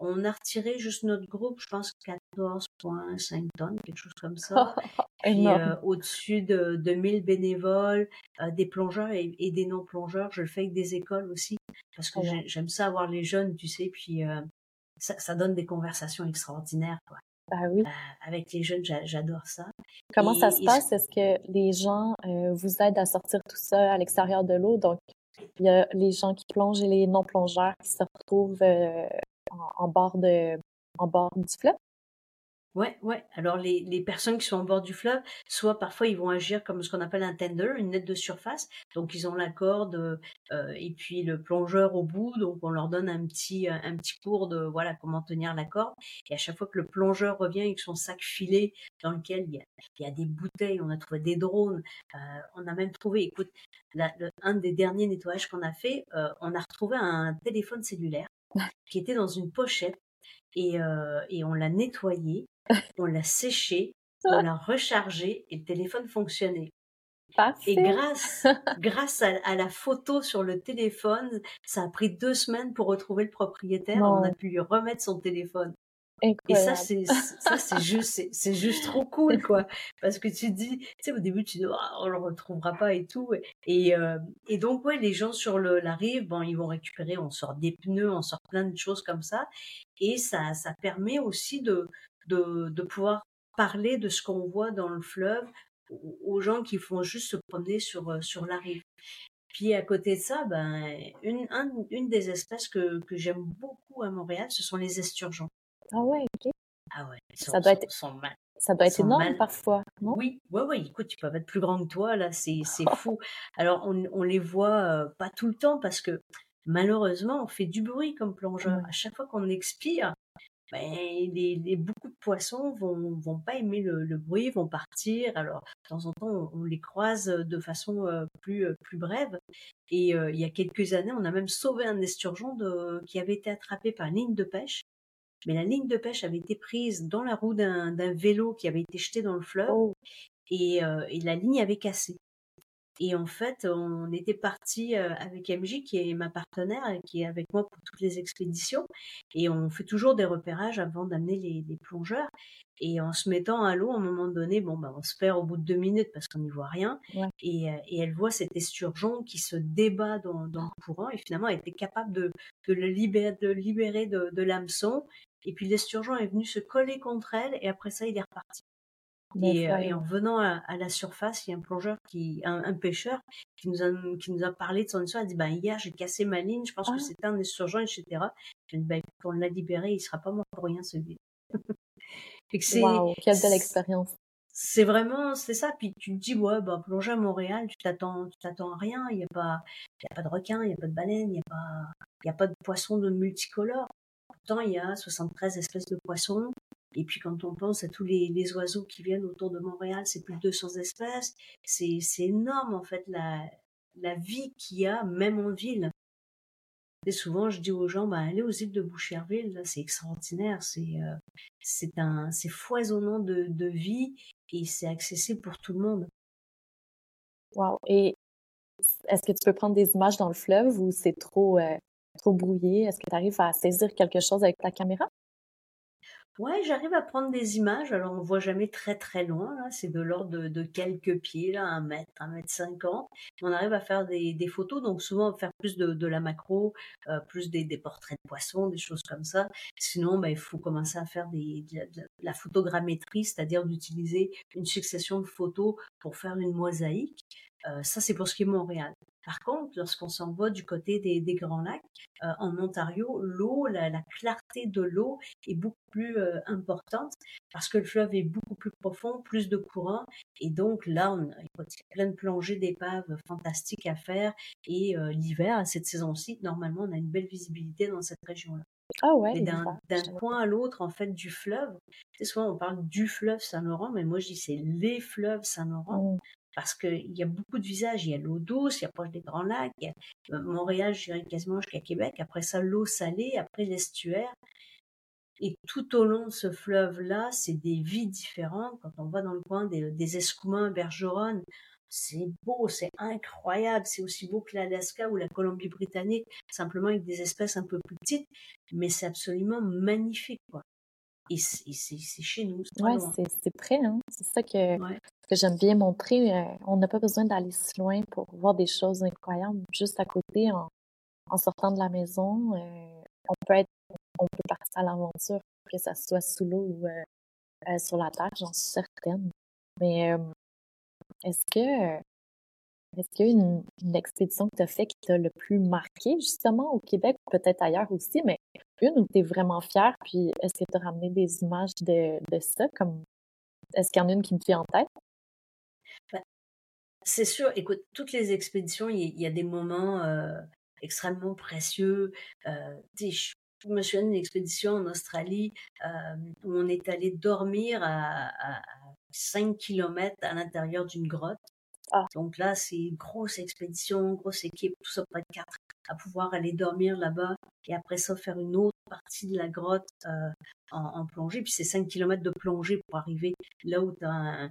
on a retiré juste notre groupe, je pense 14,5 tonnes, quelque chose comme ça. Puis au-dessus de 1000 bénévoles, des plongeurs et des non-plongeurs. Je le fais avec des écoles aussi, parce que j'aime ça avoir les jeunes, tu sais, puis ça donne des conversations extraordinaires, quoi. Ben oui. Avec les jeunes, j'adore ça. Comment ça se passe? Est-ce que les gens vous aident à sortir tout ça à l'extérieur de l'eau? Donc, il y a les gens qui plongent et les non-plongeurs qui se retrouvent... en bord du fleuve? Ouais. Alors, les personnes qui sont en bord du fleuve, soit parfois ils vont agir comme ce qu'on appelle un tender, une nette de surface. Donc, ils ont la corde et puis le plongeur au bout. Donc, on leur donne un petit cours de comment tenir la corde. Et à chaque fois que le plongeur revient avec son sac filet dans lequel il y a des bouteilles, on a trouvé des drones, on a même trouvé, écoute, un des derniers nettoyages qu'on a fait, on a retrouvé un téléphone cellulaire qui était dans une pochette et on l'a nettoyé, on l'a séché, on l'a rechargé et le téléphone fonctionnait. Parfait. Et grâce à la photo sur le téléphone, ça a pris 2 semaines pour retrouver le propriétaire. On a pu lui remettre son téléphone. Incroyable. Et c'est juste trop cool, quoi, parce que tu sais au début tu dis on le retrouvera pas et tout, et donc les gens sur la rive, ils vont récupérer, on sort des pneus, on sort plein de choses comme ça, et ça permet aussi de pouvoir parler de ce qu'on voit dans le fleuve aux gens qui font juste se promener sur la rive. Puis à côté de ça, une des espèces que j'aime beaucoup à Montréal, ce sont les esturgeons. Ah ouais, ok. Ah ouais, ça doit être énorme parfois, non? Oui, écoute, ils peuvent être plus grands que toi, là, c'est fou. Alors, on les voit pas tout le temps parce que malheureusement, on fait du bruit comme plongeur. À chaque fois qu'on expire, ben, beaucoup de poissons vont pas aimer le bruit, vont partir. Alors, de temps en temps, on les croise de façon plus brève. Et il y a quelques années, on a même sauvé un esturgeon qui avait été attrapé par une ligne de pêche. Mais la ligne de pêche avait été prise dans la roue d'un vélo qui avait été jeté dans le fleuve. Oh. Et la ligne avait cassé. Et en fait, on était parti avec MJ, qui est ma partenaire et qui est avec moi pour toutes les expéditions. Et on fait toujours des repérages avant d'amener les plongeurs. Et en se mettant à l'eau, à un moment donné, on se perd au bout de 2 minutes parce qu'on n'y voit rien. Ouais. Et elle voit cet esturgeon qui se débat dans le courant. Et finalement, elle était capable de le libérer de l'hameçon. Et puis l'esturgeon est venu se coller contre elle. Et après ça, il est reparti. Et en venant à la surface, il y a un pêcheur qui nous a parlé de son histoire. Il a dit, hier, j'ai cassé ma ligne, je pense que c'était un esturgeon, etc. J'ai dit, quand on l'a libéré, il sera pas mort pour rien, celui-là. Wow, quelle belle expérience. C'est vraiment, c'est ça. Puis tu te dis, plonger à Montréal, tu t'attends à rien. Il n'y a pas de requin, il n'y a pas de baleine, il n'y a pas de poisson de multicolore. Pourtant, il y a 73 espèces de poissons. Et puis quand on pense à tous les oiseaux qui viennent autour de Montréal, c'est plus de 200 espèces. C'est énorme en fait la vie qu'il y a même en ville. Et souvent je dis aux gens, allez aux îles de Boucherville, là, c'est extraordinaire, c'est foisonnant de vie et c'est accessible pour tout le monde. Wow. Et est-ce que tu peux prendre des images dans le fleuve ou c'est trop brouillé? Est-ce que tu arrives à saisir quelque chose avec ta caméra? Ouais, j'arrive à prendre des images. Alors, on voit jamais très, très loin. Là. C'est de l'ordre de quelques pieds, là, 1 mètre, 1,50 m. On arrive à faire des photos. Donc, souvent, faire plus de la macro, plus des portraits de poissons, des choses comme ça. Sinon, il faut commencer à faire de la photogrammétrie, c'est-à-dire d'utiliser une succession de photos pour faire une mosaïque. Ça, c'est pour ce qui est Montréal. Par contre, lorsqu'on s'en va du côté des Grands Lacs, en Ontario, l'eau, la clarté de l'eau est beaucoup plus importante parce que le fleuve est beaucoup plus profond, plus de courant. Et donc là, on a plein de plongées d'épaves fantastiques à faire. Et l'hiver, à cette saison-ci, normalement, on a une belle visibilité dans cette région-là. Ah ouais, d'un point à l'autre, en fait, du fleuve. Tu sais, souvent, on parle du fleuve Saint-Laurent, mais moi, je dis c'est les fleuves Saint-Laurent. Mmh. Parce qu'il y a beaucoup de visages. Il y a l'eau douce, il y a proche des Grands Lacs, il y a Montréal, je dirais quasiment jusqu'à Québec. Après ça, l'eau salée, après l'estuaire. Et tout au long de ce fleuve-là, c'est des vies différentes. Quand on va dans le coin des Escoumins, Bergeronnes, c'est beau, c'est incroyable. C'est aussi beau que l'Alaska ou la Colombie-Britannique, simplement avec des espèces un peu plus petites. Mais c'est absolument magnifique, quoi. Et c'est chez nous. Oui, c'est près. Hein? C'est ça que j'aime bien montrer. On n'a pas besoin d'aller si loin pour voir des choses incroyables. Juste à côté, en sortant de la maison, on peut partir à l'aventure, que ça soit sous l'eau ou sur la terre, j'en suis certaine. Mais est-ce qu'il y a une expédition que tu as faite qui t'a le plus marqué, justement, au Québec, peut-être ailleurs aussi, mais une où tu es vraiment fière, puis est-ce que tu as ramené des images de ça? Est-ce qu'il y en a une qui me fait en tête? C'est sûr, écoute, toutes les expéditions, il y a des moments extrêmement précieux. Je me souviens d'une expédition en Australie où on est allé dormir à 5 km à l'intérieur d'une grotte. Ah. Donc là, c'est une grosse expédition, grosse équipe, tout ça près de 4, à pouvoir aller dormir là-bas et après ça faire une autre partie de la grotte en plongée. Puis c'est 5 km de plongée pour arriver là où tu as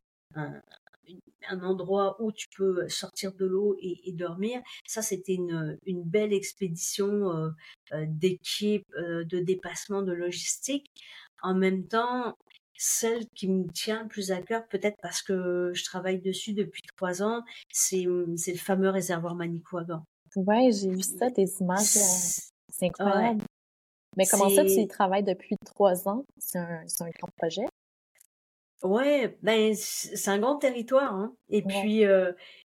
un endroit où tu peux sortir de l'eau et dormir. Ça, c'était une belle expédition d'équipe, de dépassement, de logistique. En même temps, celle qui me tient le plus à cœur, peut-être parce que je travaille dessus depuis 3 ans, c'est le fameux réservoir Manicouagan. Oui, j'ai vu ça, des images. C'est incroyable. Ouais. Mais comment ça, tu y travailles depuis 3 ans? C'est un grand projet? Oui, c'est un grand territoire. Hein. Et puis,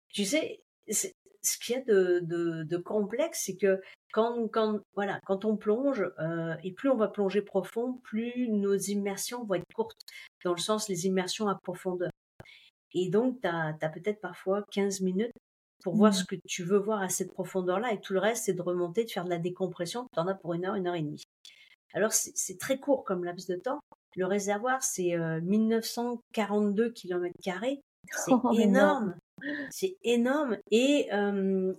tu sais, ce qu'il y a de complexe, c'est que quand on plonge, et plus on va plonger profond, plus nos immersions vont être courtes, dans le sens les immersions à profondeur. Et donc, t'as peut-être parfois 15 minutes pour voir ce que tu veux voir à cette profondeur-là, et tout le reste, c'est de remonter, de faire de la décompression, t'en as pour 1 heure, 1 heure et demie. Alors, c'est très court comme laps de temps. Le réservoir, c'est 1942 km². C'est énorme. C'est énorme. Et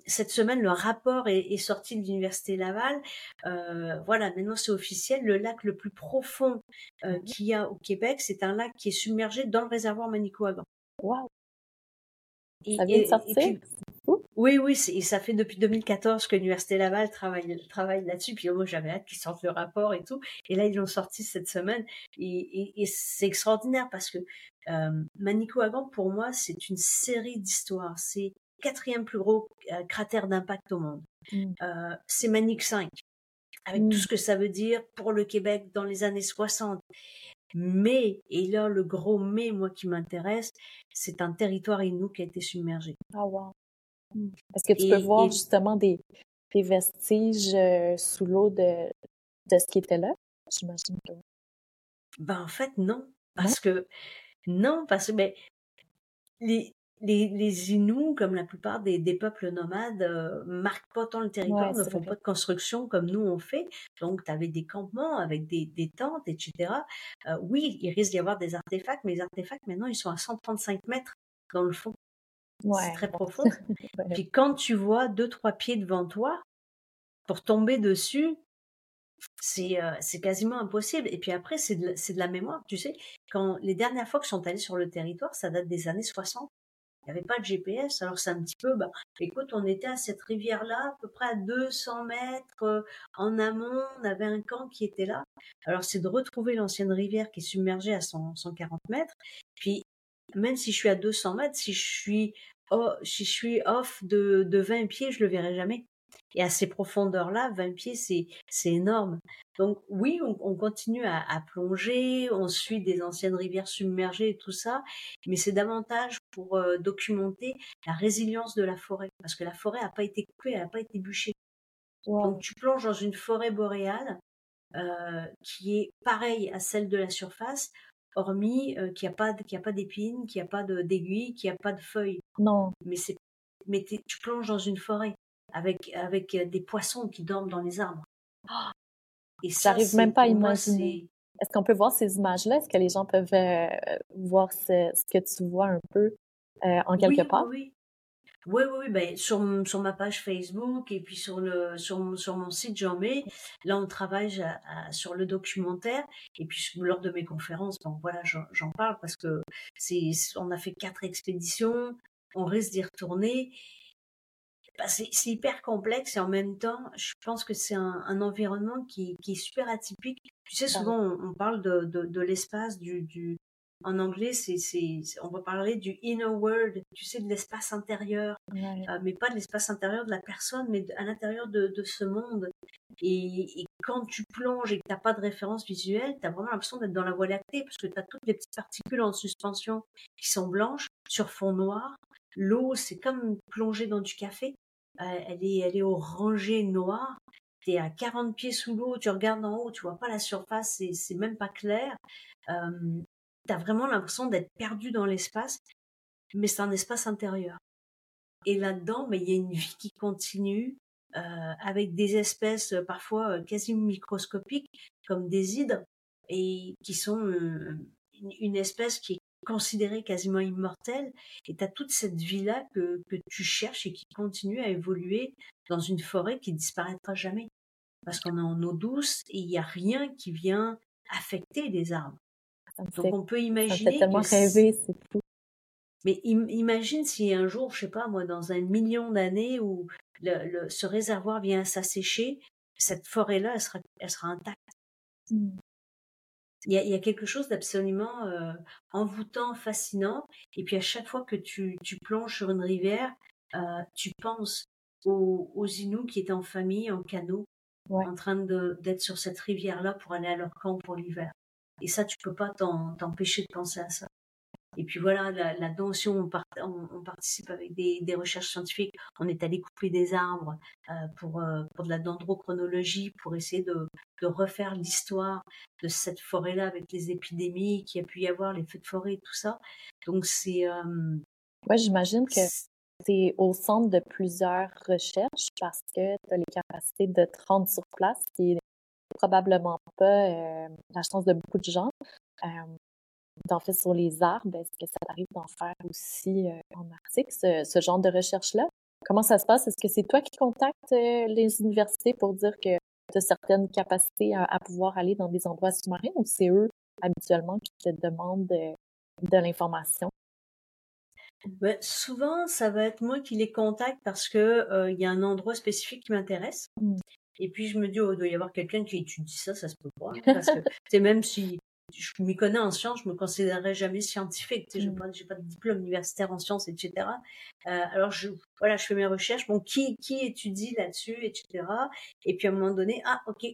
cette semaine, le rapport est sorti de l'Université Laval. Voilà, maintenant c'est officiel. Le lac le plus profond qu'il y a au Québec, c'est un lac qui est submergé dans le réservoir Manicouagan. Waouh! Ça vient de sortir? Oui, et ça fait depuis 2014 que l'Université Laval travaille là-dessus. Puis moi, j'avais hâte qu'ils sortent le rapport et tout. Et là, ils l'ont sorti cette semaine. Et c'est extraordinaire parce que Manicouagan, pour moi, c'est une série d'histoires. C'est le 4e plus gros cratère d'impact au monde. C'est Manic 5, avec tout ce que ça veut dire pour le Québec dans les années 60. Mais, et là, le gros mais, moi, qui m'intéresse, c'est un territoire inou qui a été submergé. Ah, wow! Est-ce que tu peux voir, justement, des vestiges sous l'eau de ce qui était là? J'imagine que... Ben, en fait, non. Parce que les Inuits, comme la plupart des peuples nomades, marquent pas tant le territoire, ne font pas de construction comme nous on fait. Donc, tu avais des campements avec des tentes, etc. Oui, il risque d'y avoir des artefacts, mais les artefacts, maintenant, ils sont à 135 mètres dans le fond. Ouais. C'est très profond. Puis quand tu vois 2-3 pieds devant toi, pour tomber dessus... C'est quasiment impossible. Et puis après, c'est de la mémoire, tu sais. Quand les dernières fois que sont allés sur le territoire, ça date des années 60. Il n'y avait pas de GPS, alors c'est un petit peu... Bah, écoute, on était à cette rivière-là, à peu près à 200 mètres en amont, on avait un camp qui était là. Alors c'est de retrouver l'ancienne rivière qui est submergée à 140 mètres. Puis même si je suis à 200 mètres, si je suis off de 20 pieds, je ne le verrai jamais. Et à ces profondeurs-là, 20 pieds, c'est énorme. Donc oui, on continue à plonger, on suit des anciennes rivières submergées et tout ça, mais c'est davantage pour documenter la résilience de la forêt, parce que la forêt n'a pas été coupée, elle n'a pas été bûchée. Wow. Donc tu plonges dans une forêt boréale qui est pareille à celle de la surface, hormis qu'il n'y a pas d'épines, qu'il n'y a pas d'aiguilles, qu'il n'y a pas de feuilles. Non. Mais tu plonges dans une forêt. Avec des poissons qui dorment dans les arbres. Et ça, j'arrive même pas à imaginer. Moi, est-ce qu'on peut voir ces images-là? Est-ce que les gens peuvent voir ce que tu vois un peu en quelque part? Oui. Ben, sur ma page Facebook et puis sur mon site, j'en mets. Là, on travaille sur le documentaire. Et puis, lors de mes conférences, donc, voilà, j'en parle parce que on a fait 4 expéditions. On risque d'y retourner. Bah, c'est hyper complexe et en même temps, je pense que c'est un environnement qui est super atypique. Tu sais, souvent, on parle de l'espace, en anglais, on va parler du inner world, tu sais, de l'espace intérieur, mais pas de l'espace intérieur de la personne, mais à l'intérieur de ce monde. Et quand tu plonges et que tu n'as pas de référence visuelle, tu as vraiment l'impression d'être dans la Voie lactée parce que tu as toutes les petites particules en suspension qui sont blanches sur fond noir. L'eau, c'est comme plonger dans du café. Elle est orangée, noire. T'es à 40 pieds sous l'eau, tu regardes en haut, tu vois pas la surface, c'est même pas clair. T'as vraiment l'impression d'être perdu dans l'espace, mais c'est un espace intérieur. Et là-dedans, il y a une vie qui continue, avec des espèces parfois quasi microscopiques, comme des hydres, et qui sont une espèce qui est considéré quasiment immortel, et tu as toute cette vie-là que tu cherches et qui continue à évoluer dans une forêt qui disparaîtra jamais. Parce qu'on est en eau douce et il n'y a rien qui vient affecter les arbres. Donc on peut imaginer... Ça fait tellement rêver, c'est fou. Mais imagine si un jour, je sais pas moi, dans 1 million d'années où ce réservoir vient à s'assécher, cette forêt-là, elle sera intacte. Il y a quelque chose d'absolument envoûtant, fascinant. Et puis à chaque fois que tu plonges sur une rivière, tu penses aux Inuits qui étaient en famille, en canot, en train d'être sur cette rivière-là pour aller à leur camp pour l'hiver. Et ça, tu peux pas t'empêcher de penser à ça. Et puis voilà, là-dedans aussi, on participe avec des recherches scientifiques. On est allé couper des arbres pour de la dendrochronologie, pour essayer de refaire l'histoire de cette forêt-là avec les épidémies qu'il y a pu y avoir, les feux de forêt, tout ça. Donc c'est... Oui, j'imagine que c'est au centre de plusieurs recherches parce que tu as les capacités de te rendre sur place, qui est probablement pas la chance de beaucoup de gens d'en faire sur les arbres. Est-ce que ça t'arrive d'en faire aussi en Arctique, ce genre de recherche-là? Comment ça se passe? Est-ce que c'est toi qui contactes les universités pour dire que tu as certaines capacités à pouvoir aller dans des endroits sous-marins, ou c'est eux habituellement qui te demandent de l'information? Ben, souvent, ça va être moi qui les contacte parce que y a un endroit spécifique qui m'intéresse. Et puis, je me dis, oh, il doit y avoir quelqu'un qui étudie ça, ça se peut pas. Parce que, c'est même si je m'y connais en sciences, je me considérerais jamais scientifique. Tu sais, j'ai pas de diplôme universitaire en sciences, etc. Alors, je fais mes recherches. Bon, qui étudie là-dessus, etc. Et puis, à un moment donné,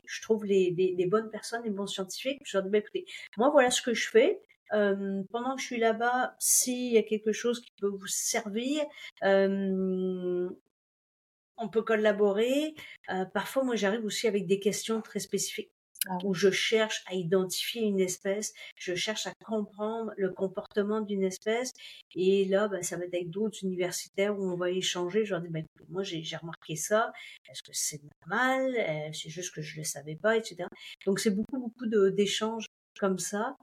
je trouve les bonnes personnes, les bons scientifiques. Je leur dis, ben, écoutez, moi, voilà ce que je fais. Pendant que je suis là-bas, s'il y a quelque chose qui peut vous servir, on peut collaborer. Parfois, moi, j'arrive aussi avec des questions très spécifiques où je cherche à identifier une espèce, je cherche à comprendre le comportement d'une espèce. Et là, ben, ça va être avec d'autres universitaires où on va échanger. Je leur dis, ben, moi, j'ai remarqué ça. Est-ce que c'est normal? C'est juste que je ne le savais pas, etc. Donc, c'est beaucoup d'échanges comme ça,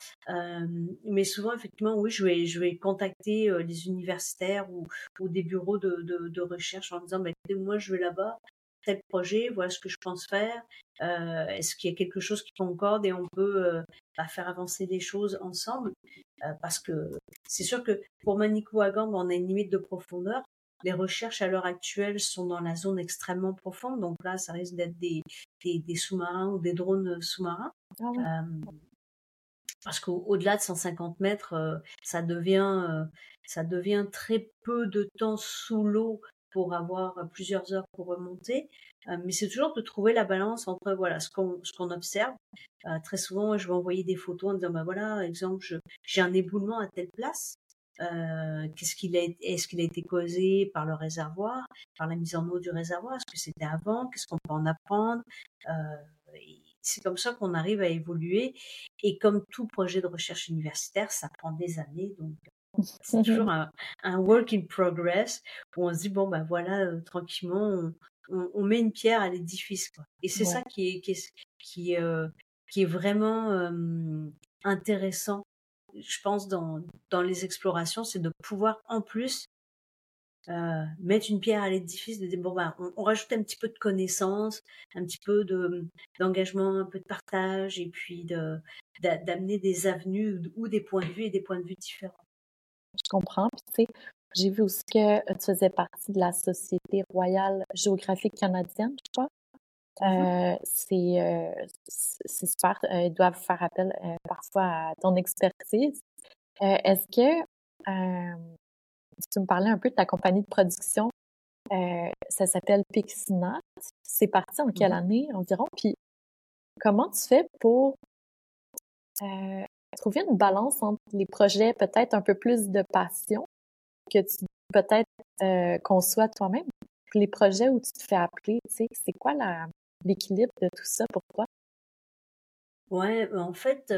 mais souvent effectivement oui, je vais contacter les universitaires ou des bureaux de recherche en disant, ben, moi je vais là-bas, tel projet, voilà ce que je pense faire, est-ce qu'il y a quelque chose qui concorde et on peut faire avancer les choses ensemble, parce que c'est sûr que pour Manicouagan, on a une limite de profondeur. Les recherches à l'heure actuelle sont dans la zone extrêmement profonde, donc là ça risque d'être des sous-marins ou des drones sous-marins. Parce qu'au-delà de 150 mètres, ça devient très peu de temps sous l'eau pour avoir plusieurs heures pour remonter. Mais c'est toujours de trouver la balance entre voilà ce qu'on observe. Très souvent, moi, je vais envoyer des photos en disant, ben voilà, exemple, j'ai un éboulement à telle place. Est-ce qu'il a été causé par le réservoir, par la mise en eau du réservoir? Est-ce que c'était avant? Qu'est-ce qu'on peut en apprendre? C'est comme ça qu'on arrive à évoluer. Et comme tout projet de recherche universitaire, ça prend des années. Donc, c'est toujours un work in progress où on se dit, bon, ben voilà, tranquillement, on met une pierre à l'édifice, quoi. Et c'est ça qui est vraiment intéressant, je pense, dans les explorations, c'est de pouvoir en plus mettre une pierre à l'édifice, de dire, bon, bah, on rajoute un petit peu de connaissances, un petit peu d'engagement, un peu de partage, et puis d'amener des avenues ou des points de vue et des points de vue différents. Je comprends. Puis, tu sais, j'ai vu aussi que tu faisais partie de la Société Royale Géographique Canadienne, je crois. C'est super. Ils doivent faire appel parfois à ton expertise. Est-ce que... Tu me parlais un peu de ta compagnie de production, ça s'appelle Pixinat. C'est parti en quelle année environ? Puis comment tu fais pour trouver une balance entre les projets, peut-être un peu plus de passion que tu peut-être conçois toi-même, les projets où tu te fais appeler, tu sais, c'est quoi l'équilibre de tout ça pour toi? Ouais, en fait,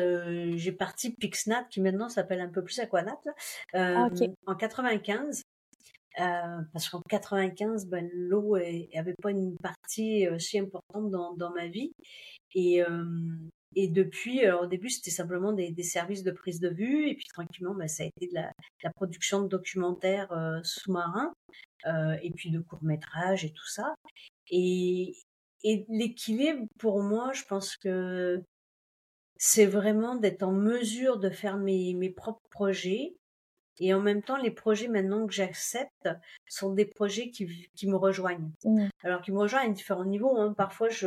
j'ai parti Pixnat, qui maintenant s'appelle un peu plus Aquanat, en 95, parce qu'en 95, ben, l'eau avait pas une partie si importante dans ma vie, et depuis, alors, au début, c'était simplement des services de prise de vue, et puis tranquillement, ben, ça a été de la production de documentaires sous-marins, et puis de courts-métrages et tout ça, et l'équilibre, pour moi, je pense que c'est vraiment d'être en mesure de faire mes propres projets. Et en même temps, les projets maintenant que j'accepte sont des projets qui me rejoignent. Alors, qui me rejoignent à différents niveaux, hein. Parfois, je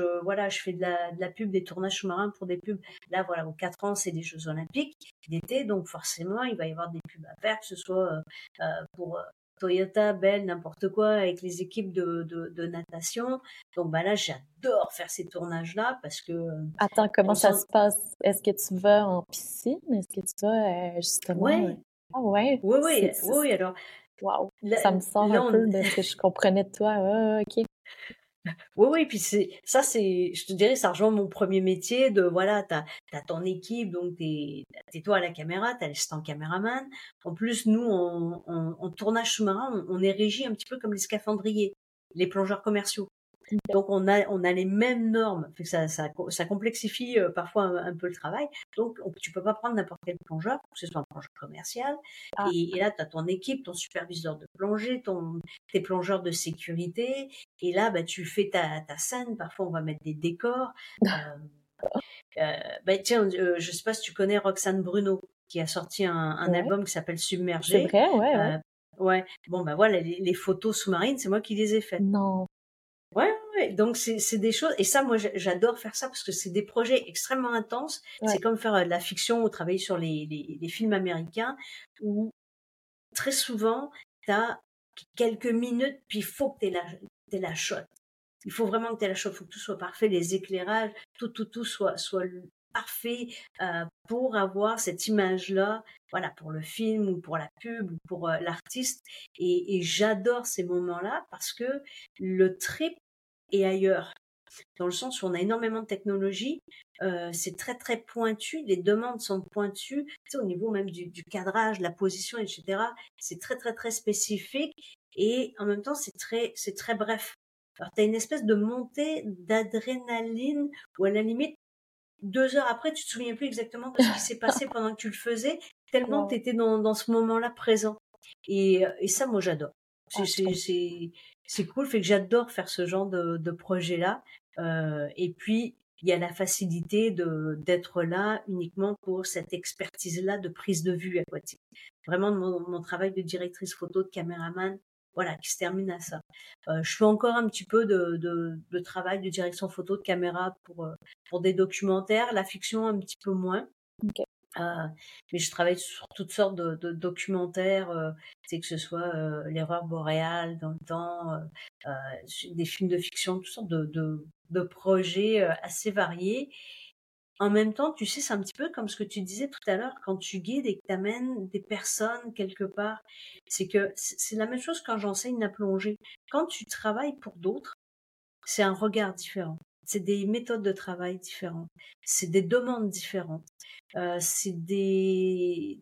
fais de la pub, des tournages sous-marins pour des pubs. Là, voilà, aux 4 ans, c'est des Jeux Olympiques d'été. Donc, forcément, il va y avoir des pubs à faire, que ce soit pour... Toyota, Bell, n'importe quoi, avec les équipes de natation. Donc, ben là, j'adore faire ces tournages-là parce que... Attends, comment ça se passe? Est-ce que tu vas en piscine? Est-ce que tu vas, justement... Ouais. Ah ouais? Oui, alors... Wow, là, ça me sort un peu de ce que je comprenais de toi. OK. Oui, puis c'est, je te dirais, ça rejoint mon premier métier de, voilà, t'as ton équipe, donc t'es toi à la caméra, t'as l'assistant caméraman. En plus, nous, en tournage sous-marin, on est régi un petit peu comme les scaphandriers, les plongeurs commerciaux. Donc on a les mêmes normes, fait que ça complexifie parfois un peu le travail. Donc tu peux pas prendre n'importe quel plongeur, que ce soit un plongeur commercial. Et là tu as ton équipe, ton superviseur de plongée, tes plongeurs de sécurité. Et là tu fais ta scène. Parfois on va mettre des décors. Je sais pas si tu connais Roxane Bruno, qui a sorti un album qui s'appelle Submergé. C'est vrai, ouais. Ouais. Bon, voilà, les photos sous-marines, c'est moi qui les ai faites. Non. Ouais. Donc, c'est des choses. Et ça, moi, j'adore faire ça parce que c'est des projets extrêmement intenses. Ouais. C'est comme faire de la fiction ou travailler sur les films américains où très souvent, t'as quelques minutes, puis il faut que t'aies la shot. Il faut vraiment que t'aies la shot. Il faut que tout soit parfait, les éclairages, tout soit parfait pour avoir cette image-là, voilà, pour le film ou pour la pub ou pour l'artiste. Et j'adore ces moments-là parce que le trip est ailleurs, dans le sens où on a énormément de technologie, c'est très très pointu, les demandes sont pointues, au niveau même du cadrage, la position, etc. C'est très très très spécifique et en même temps c'est très bref. Alors t'as une espèce de montée d'adrénaline où à la limite 2 heures après, tu te souviens plus exactement de ce qui s'est passé pendant que tu le faisais, tellement que t'étais dans ce moment-là présent. Et ça, moi, j'adore. C'est cool, fait que j'adore faire ce genre de projet-là. Et puis, il y a la facilité d'être là uniquement pour cette expertise-là de prise de vue aquatique. Vraiment, mon travail de directrice photo, de caméraman, voilà, qui se termine à ça. Je fais encore un petit peu de travail de direction photo, de caméra pour des documentaires, la fiction un petit peu moins. Okay. Mais je travaille sur toutes sortes de documentaires, que ce soit l'erreur boréale dans le temps, des films de fiction, toutes sortes de projets assez variés. En même temps, tu sais, c'est un petit peu comme ce que tu disais tout à l'heure quand tu guides et que tu amènes des personnes quelque part. C'est que c'est la même chose quand j'enseigne la plongée. Quand tu travailles pour d'autres, c'est un regard différent. C'est des méthodes de travail différentes. C'est des demandes différentes. C'est des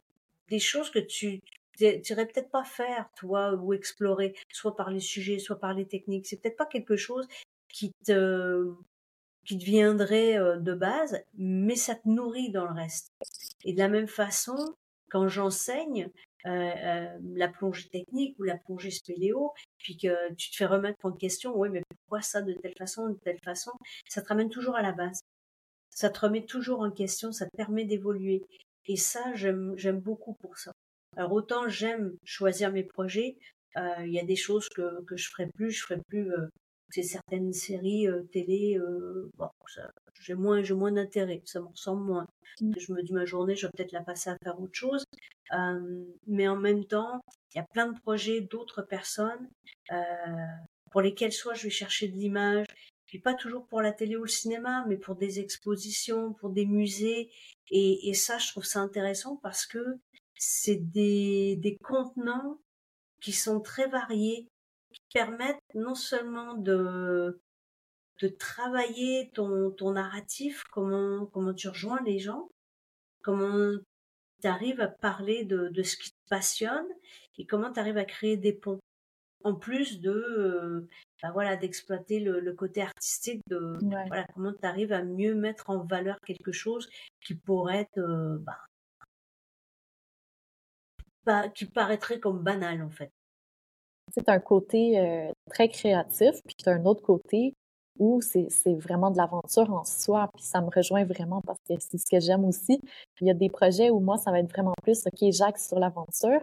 choses que tu irais peut-être pas faire, toi, ou explorer, soit par les sujets, soit par les techniques. C'est peut-être pas quelque chose qui te viendrait de base, mais ça te nourrit dans le reste. Et de la même façon, quand j'enseigne la plongée technique ou la plongée spéléo, puis que tu te fais remettre en question, oui, mais pourquoi ça de telle façon, ça te ramène toujours à la base. Ça te remet toujours en question, ça te permet d'évoluer. Et ça, j'aime beaucoup pour ça. Alors autant j'aime choisir mes projets, il y a des choses que je ferai plus. C'est certaines séries télé, ça, j'ai moins d'intérêt, ça me ressemble moins. Je me dis ma journée, je vais peut-être la passer à faire autre chose. Mais en même temps, il y a plein de projets d'autres personnes pour lesquelles soit je vais chercher de l'image, puis pas toujours pour la télé ou le cinéma, mais pour des expositions, pour des musées. Et ça, je trouve ça intéressant parce que c'est des contenants qui sont très variés, qui permettent non seulement de travailler ton narratif, comment tu rejoins les gens, comment tu arrives à parler de ce qui te passionne et comment tu arrives à créer des ponts. En plus d'exploiter le côté artistique comment tu arrives à mieux mettre en valeur quelque chose qui pourrait être qui paraîtrait comme banal en fait. C'est un côté très créatif, puis c'est un autre côté où c'est vraiment de l'aventure en soi, puis ça me rejoint vraiment parce que c'est ce que j'aime aussi. Il y a des projets où moi, ça va être vraiment plus, OK, j'axe sur l'aventure.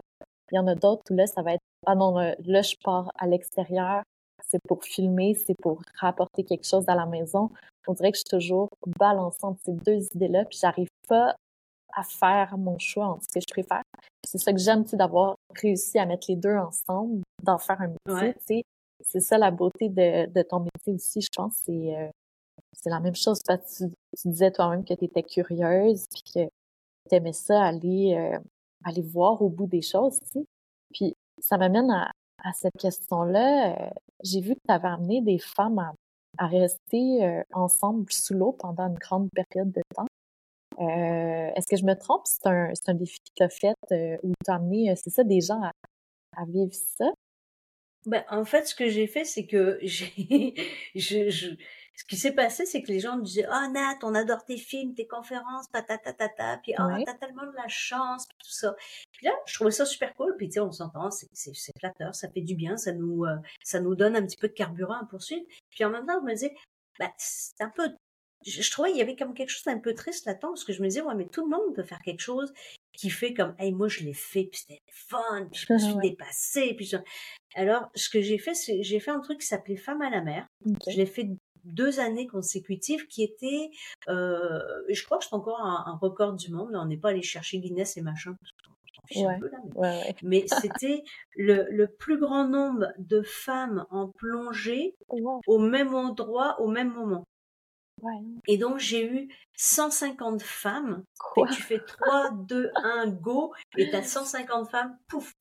Il y en a d'autres où là, ça va être, ah non, là, je pars à l'extérieur, c'est pour filmer, c'est pour rapporter quelque chose à la maison. On dirait que je suis toujours balancée entre ces deux idées-là, puis j'arrive pas à faire mon choix entre ce que je préfère. C'est ça que j'aime, tu sais, d'avoir réussi à mettre les deux ensemble, d'en faire un métier, tu sais. C'est ça la beauté de ton métier aussi, je pense. C'est la même chose parce que tu disais toi-même que tu étais curieuse puis que tu aimais ça, aller voir au bout des choses, tu sais. Puis ça m'amène à cette question-là. J'ai vu que tu avais amené des femmes à rester ensemble sous l'eau pendant une grande période de temps. Est-ce que je me trompe? C'est un défi que tu as fait où tu as amené, c'est ça, des gens à vivre ça? Ben, en fait, ce que j'ai fait, c'est que ce qui s'est passé, c'est que les gens me disaient « Oh Nat, on adore tes films, tes conférences, ta. Puis « Oh, t'as tellement de la chance, tout ça. » Puis là, je trouvais ça super cool. Puis tu sais, on s'entend, c'est flatteur, ça fait du bien, ça nous donne un petit peu de carburant à poursuivre. Puis en même temps, je me disais bah, « c'est un peu… » Je trouvais qu'il y avait comme quelque chose d'un peu triste là-dedans, parce que je me disais « Ouais, mais tout le monde peut faire quelque chose. » qui fait comme « Hey, moi, je l'ai fait, puis c'était fun, puis je me suis dépassée. » Puis je... Alors, ce que j'ai fait, c'est j'ai fait un truc qui s'appelait « Femme à la mer ». Okay. Je l'ai fait 2 années consécutives qui étaient... je crois que c'est encore un record du monde. Là, on n'est pas allé chercher Guinness et machin. Mais c'était le plus grand nombre de femmes en plongée au même endroit, au même moment. Ouais. Et donc, j'ai eu 150 femmes. Et tu fais 3, 2, 1, go. Et t'as 150 femmes, pouf,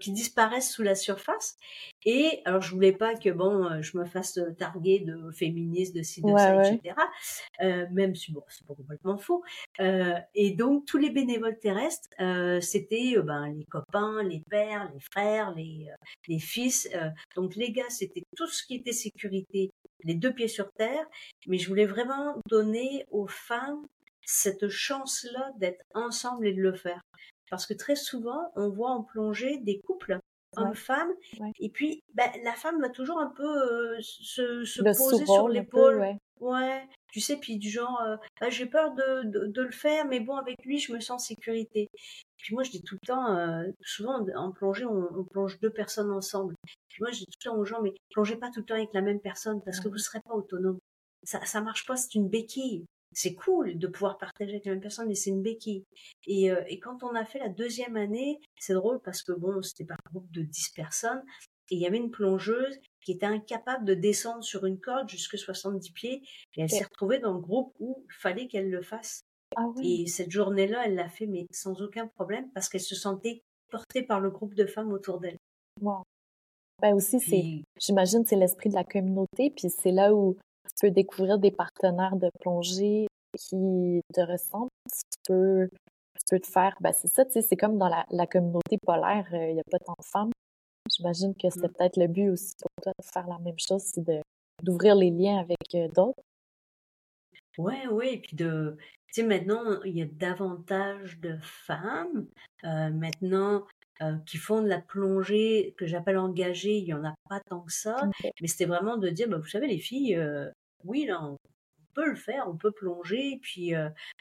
qui disparaissent sous la surface. Et alors, je voulais pas que, bon, je me fasse targuer de féministe, de ci, de ça, etc. Même si, bon, c'est pas complètement faux. Et donc, tous les bénévoles terrestres, c'était les copains, les pères, les frères, les fils. Donc, les gars, c'était tout ce qui était sécurité. Les 2 pieds sur terre, mais je voulais vraiment donner aux femmes cette chance-là d'être ensemble et de le faire. Parce que très souvent, on voit en plongée des couples, hommes-femmes, et puis la femme va toujours un peu se poser sur l'épaule. Tu sais, puis du genre, j'ai peur de le faire, mais bon, avec lui, je me sens en sécurité. Puis moi, je dis tout le temps, souvent en plongée, on plonge 2 personnes ensemble. Puis moi, je dis tout le temps aux gens, mais plongez pas tout le temps avec la même personne parce que vous serez pas autonome. Ça marche pas, c'est une béquille. C'est cool de pouvoir partager avec la même personne, mais c'est une béquille. Et quand on a fait la 2e année, c'est drôle parce que bon, c'était par groupe de 10 personnes et il y avait une plongeuse qui était incapable de descendre sur une corde jusque 70 pieds et elle s'est retrouvée dans le groupe où il fallait qu'elle le fasse. Ah oui. Et cette journée-là, elle l'a fait, mais sans aucun problème, parce qu'elle se sentait portée par le groupe de femmes autour d'elle. Wow. Ben aussi, j'imagine que c'est l'esprit de la communauté, puis c'est là où tu peux découvrir des partenaires de plongée qui te ressemblent. Tu peux te faire, ben c'est ça, tu sais, c'est comme dans la communauté polaire, il n'y a pas tant de femmes. J'imagine que c'était peut-être le but aussi pour toi de faire la même chose, c'est d'ouvrir les liens avec d'autres. Ouais, et puis tu sais, maintenant, il y a davantage de femmes, maintenant, qui font de la plongée, que j'appelle engagée, il n'y en a pas tant que ça, mais c'était vraiment de dire, vous savez, les filles, oui, là, on peut le faire, on peut plonger, puis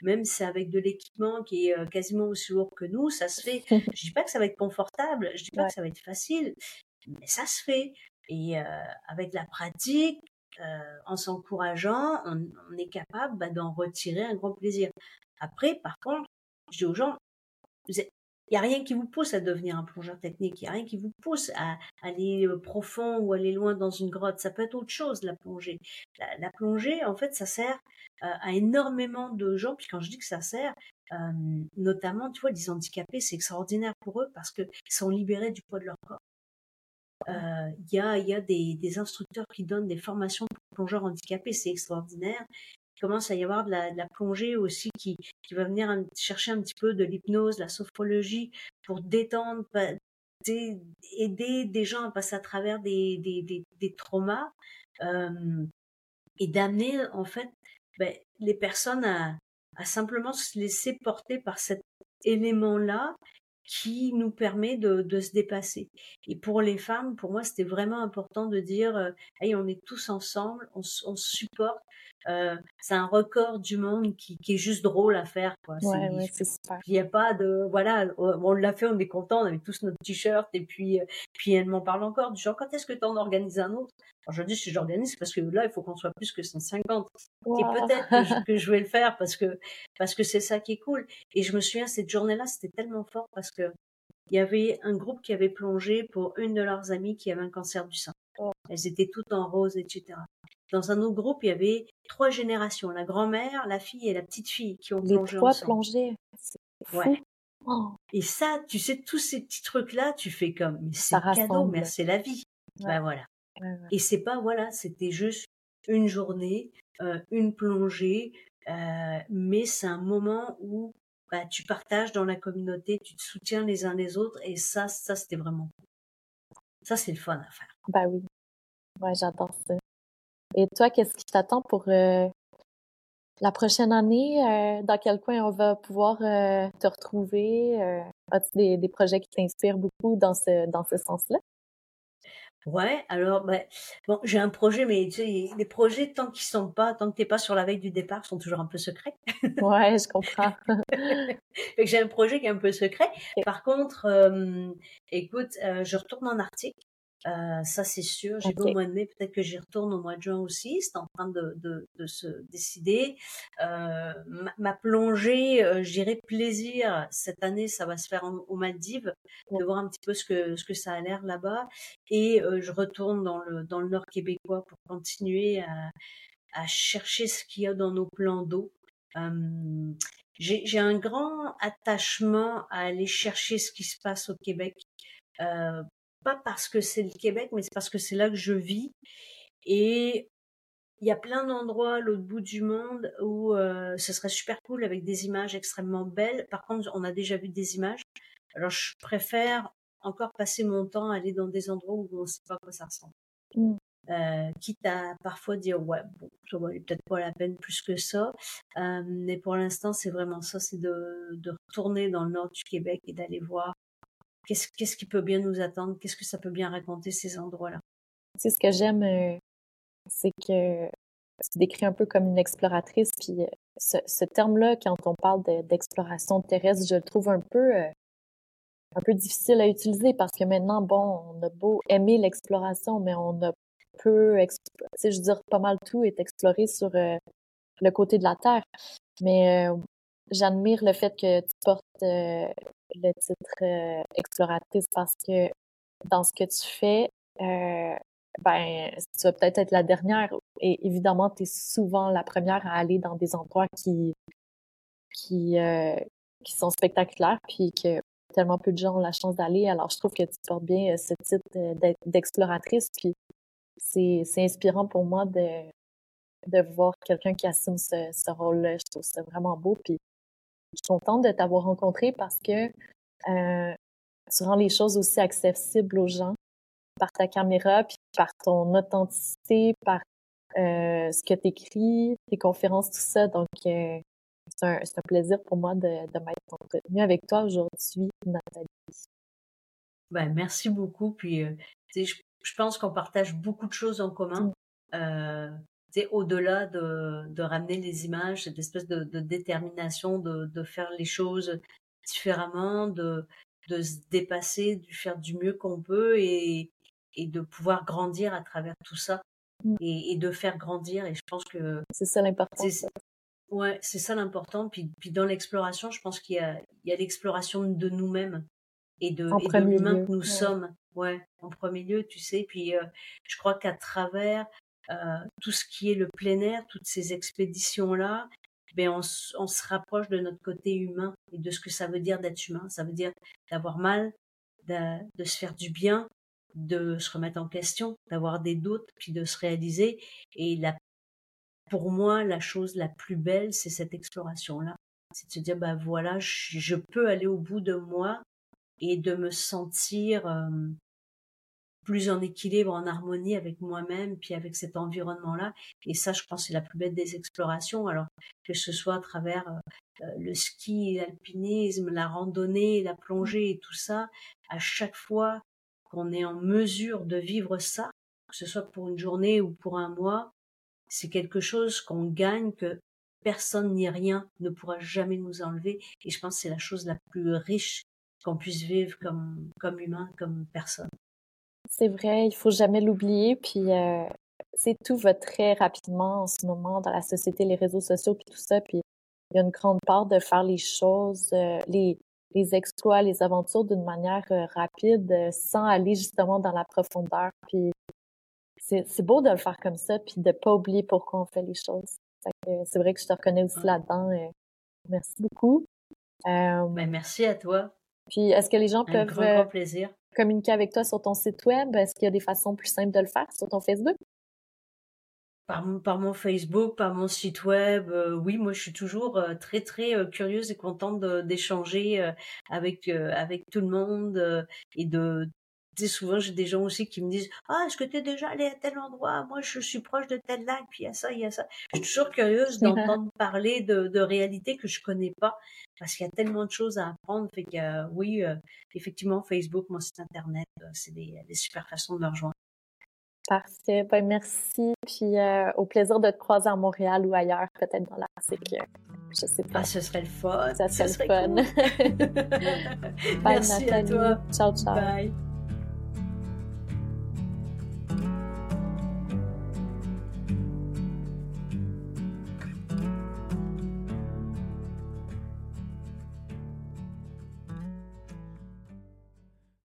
même si c'est avec de l'équipement qui est quasiment aussi lourd que nous, ça se fait. Je ne dis pas que ça va être confortable, je ne dis pas que ça va être facile, mais ça se fait. Et avec la pratique, en s'encourageant, on est capable d'en retirer un grand plaisir. Après, par contre, je dis aux gens, il n'y a rien qui vous pousse à devenir un plongeur technique, il n'y a rien qui vous pousse à aller profond ou aller loin dans une grotte. Ça peut être autre chose, la plongée. La plongée, en fait, ça sert à énormément de gens. Puis quand je dis que ça sert, notamment, tu vois, les handicapés, c'est extraordinaire pour eux parce qu'ils sont libérés du poids de leur corps. Il y a des instructeurs qui donnent des formations pour plongeurs handicapés, c'est extraordinaire. Il commence à y avoir de la plongée aussi qui va venir chercher un petit peu de l'hypnose, la sophrologie pour détendre, aider des gens à passer à travers des traumas et d'amener en fait les personnes à simplement se laisser porter par cet élément-là qui nous permet de se dépasser. Et pour les femmes, pour moi, c'était vraiment important de dire « Hey, on est tous ensemble, on se supporte. C'est un record du monde qui est juste drôle à faire. » c'est super. Il n'y a pas de... Voilà, on l'a fait, on est content, on avait tous notre t-shirt. Et puis elle m'en parle encore, du genre « Quand est-ce que tu en organises un autre ?» Alors je dis « Si j'organise, parce que là, il faut qu'on soit plus que 150. Wow. » Et peut-être que je vais le faire parce que c'est ça qui est cool. Et je me souviens, cette journée-là, c'était tellement fort parce que il y avait un groupe qui avait plongé pour une de leurs amies qui avait un cancer du sein. Elles étaient toutes en rose, etc. Dans un autre groupe, il y avait 3 générations, la grand-mère, la fille et la petite-fille qui ont plongé ensemble. Les 3 plongés, c'est fou. Ouais. Oh. Et ça, tu sais, tous ces petits trucs-là, tu fais comme, mais c'est cadeau, mais c'est la vie. Ouais. Ben voilà. Ouais. Et c'est pas, voilà, c'était juste une journée, une plongée, mais c'est un moment où tu partages dans la communauté, tu te soutiens les uns les autres, et ça c'était vraiment cool. Ça, c'est le fun à faire. Ben oui. Ouais, j'adore ça. Et toi, qu'est-ce qui t'attend pour la prochaine année? Dans quel coin on va pouvoir te retrouver? As-tu des projets qui t'inspirent beaucoup dans ce sens-là? Ouais, alors, bon, j'ai un projet, mais tu sais, les projets, tant que t'es pas sur la veille du départ, sont toujours un peu secrets. Ouais, je comprends. Fait que j'ai un projet qui est un peu secret. Okay. Par contre, je retourne en Arctique. Ça, c'est sûr. J'y vais au mois de mai. Peut-être que j'y retourne au mois de juin aussi. C'est en train de se décider. Ma plongée, j'irai plaisir. Cette année, ça va se faire aux Maldives, de voir un petit peu ce que ça a l'air là-bas. Et je retourne dans le nord québécois pour continuer à chercher ce qu'il y a dans nos plans d'eau. J'ai un grand attachement à aller chercher ce qui se passe au Québec. Pas parce que c'est le Québec, mais c'est parce que c'est là que je vis. Et il y a plein d'endroits à l'autre bout du monde où ce serait super cool avec des images extrêmement belles. Par contre, on a déjà vu des images. Alors, je préfère encore passer mon temps à aller dans des endroits où on ne sait pas à quoi ça ressemble. Quitte à parfois dire « ouais, bon, ça valait peut-être pas la peine plus que ça ». Mais pour l'instant, c'est vraiment ça, c'est de retourner dans le nord du Québec et d'aller voir qu'est-ce qui peut bien nous attendre? Qu'est-ce que ça peut bien raconter, ces endroits-là? Tu sais, ce que j'aime, c'est que tu décris un peu comme une exploratrice. Puis ce terme-là, quand on parle d'exploration terrestre, je le trouve un peu difficile à utiliser parce que maintenant, bon, on a beau aimer l'exploration, mais on a peu exploré. Tu sais, je veux dire, pas mal tout est exploré sur le côté de la Terre. Mais j'admire le fait que tu portes le titre exploratrice parce que dans ce que tu fais, tu vas peut-être être la dernière et évidemment, tu es souvent la première à aller dans des endroits qui sont spectaculaires puis que tellement peu de gens ont la chance d'aller. Alors, je trouve que tu portes bien ce titre d'exploratrice puis c'est inspirant pour moi de voir quelqu'un qui assume ce rôle-là. Je trouve ça vraiment beau puis je suis contente de t'avoir rencontrée parce que tu rends les choses aussi accessibles aux gens par ta caméra, puis par ton authenticité, par ce que tu écris, tes conférences, tout ça. Donc, c'est un plaisir pour moi de m'être entretenue avec toi aujourd'hui, Nathalie. Ben, merci beaucoup. Puis, je pense qu'on partage beaucoup de choses en commun. Au-delà de ramener les images, cette espèce de détermination de faire les choses différemment, de se dépasser, de faire du mieux qu'on peut et de pouvoir grandir à travers tout ça et de faire grandir. Et je pense que c'est ça l'important. Ouais, c'est ça l'important. Puis dans l'exploration, je pense qu'il y a l'exploration de nous-mêmes et de l'humain que nous sommes. Ouais, en premier lieu, tu sais. Puis je crois qu'à travers tout ce qui est le plein air, toutes ces expéditions-là, on se rapproche de notre côté humain et de ce que ça veut dire d'être humain. Ça veut dire d'avoir mal, de se faire du bien, de se remettre en question, d'avoir des doutes, puis de se réaliser. Et pour moi, la chose la plus belle, c'est cette exploration-là. C'est de se dire, voilà, je peux aller au bout de moi et de me sentir plus en équilibre, en harmonie avec moi-même, puis avec cet environnement-là. Et ça, je pense, c'est la plus belle des explorations. Alors, que ce soit à travers le ski, l'alpinisme, la randonnée, la plongée et tout ça, à chaque fois qu'on est en mesure de vivre ça, que ce soit pour une journée ou pour un mois, c'est quelque chose qu'on gagne, que personne ni rien ne pourra jamais nous enlever. Et je pense que c'est la chose la plus riche qu'on puisse vivre comme humain, comme personne. C'est vrai, il faut jamais l'oublier, puis tout va très rapidement en ce moment dans la société, les réseaux sociaux, puis tout ça, puis il y a une grande part de faire les choses, les exploits, les aventures d'une manière rapide, sans aller justement dans la profondeur, puis c'est beau de le faire comme ça, puis de pas oublier pourquoi on fait les choses. C'est vrai que je te reconnais aussi là-dedans, merci beaucoup. Merci à toi. Puis est-ce que les gens peuvent... Un grand plaisir. Communiquer avec toi sur ton site web? Est-ce qu'il y a des façons plus simples de le faire sur ton Facebook? Par mon Facebook, par mon site web. Oui, moi, je suis toujours très, très curieuse et contente d'échanger avec tout le monde et de Tu sais, souvent, j'ai des gens aussi qui me disent « Ah, est-ce que tu es déjà allé à tel endroit? Moi, je suis proche de tel lac, puis il y a ça, il y a ça. » Je suis toujours curieuse d'entendre parler de réalités que je connais pas, parce qu'il y a tellement de choses à apprendre. Fait que oui, effectivement, Facebook, mon site Internet, c'est des super façons de me rejoindre. Parfait. Ben, merci. Puis au plaisir de te croiser à Montréal ou ailleurs, peut-être dans la cycle. Je sais pas. Ah, ce serait le fun. Ça serait le fun. Cool. Bye, merci Nathalie. À toi. Ciao, ciao. Bye.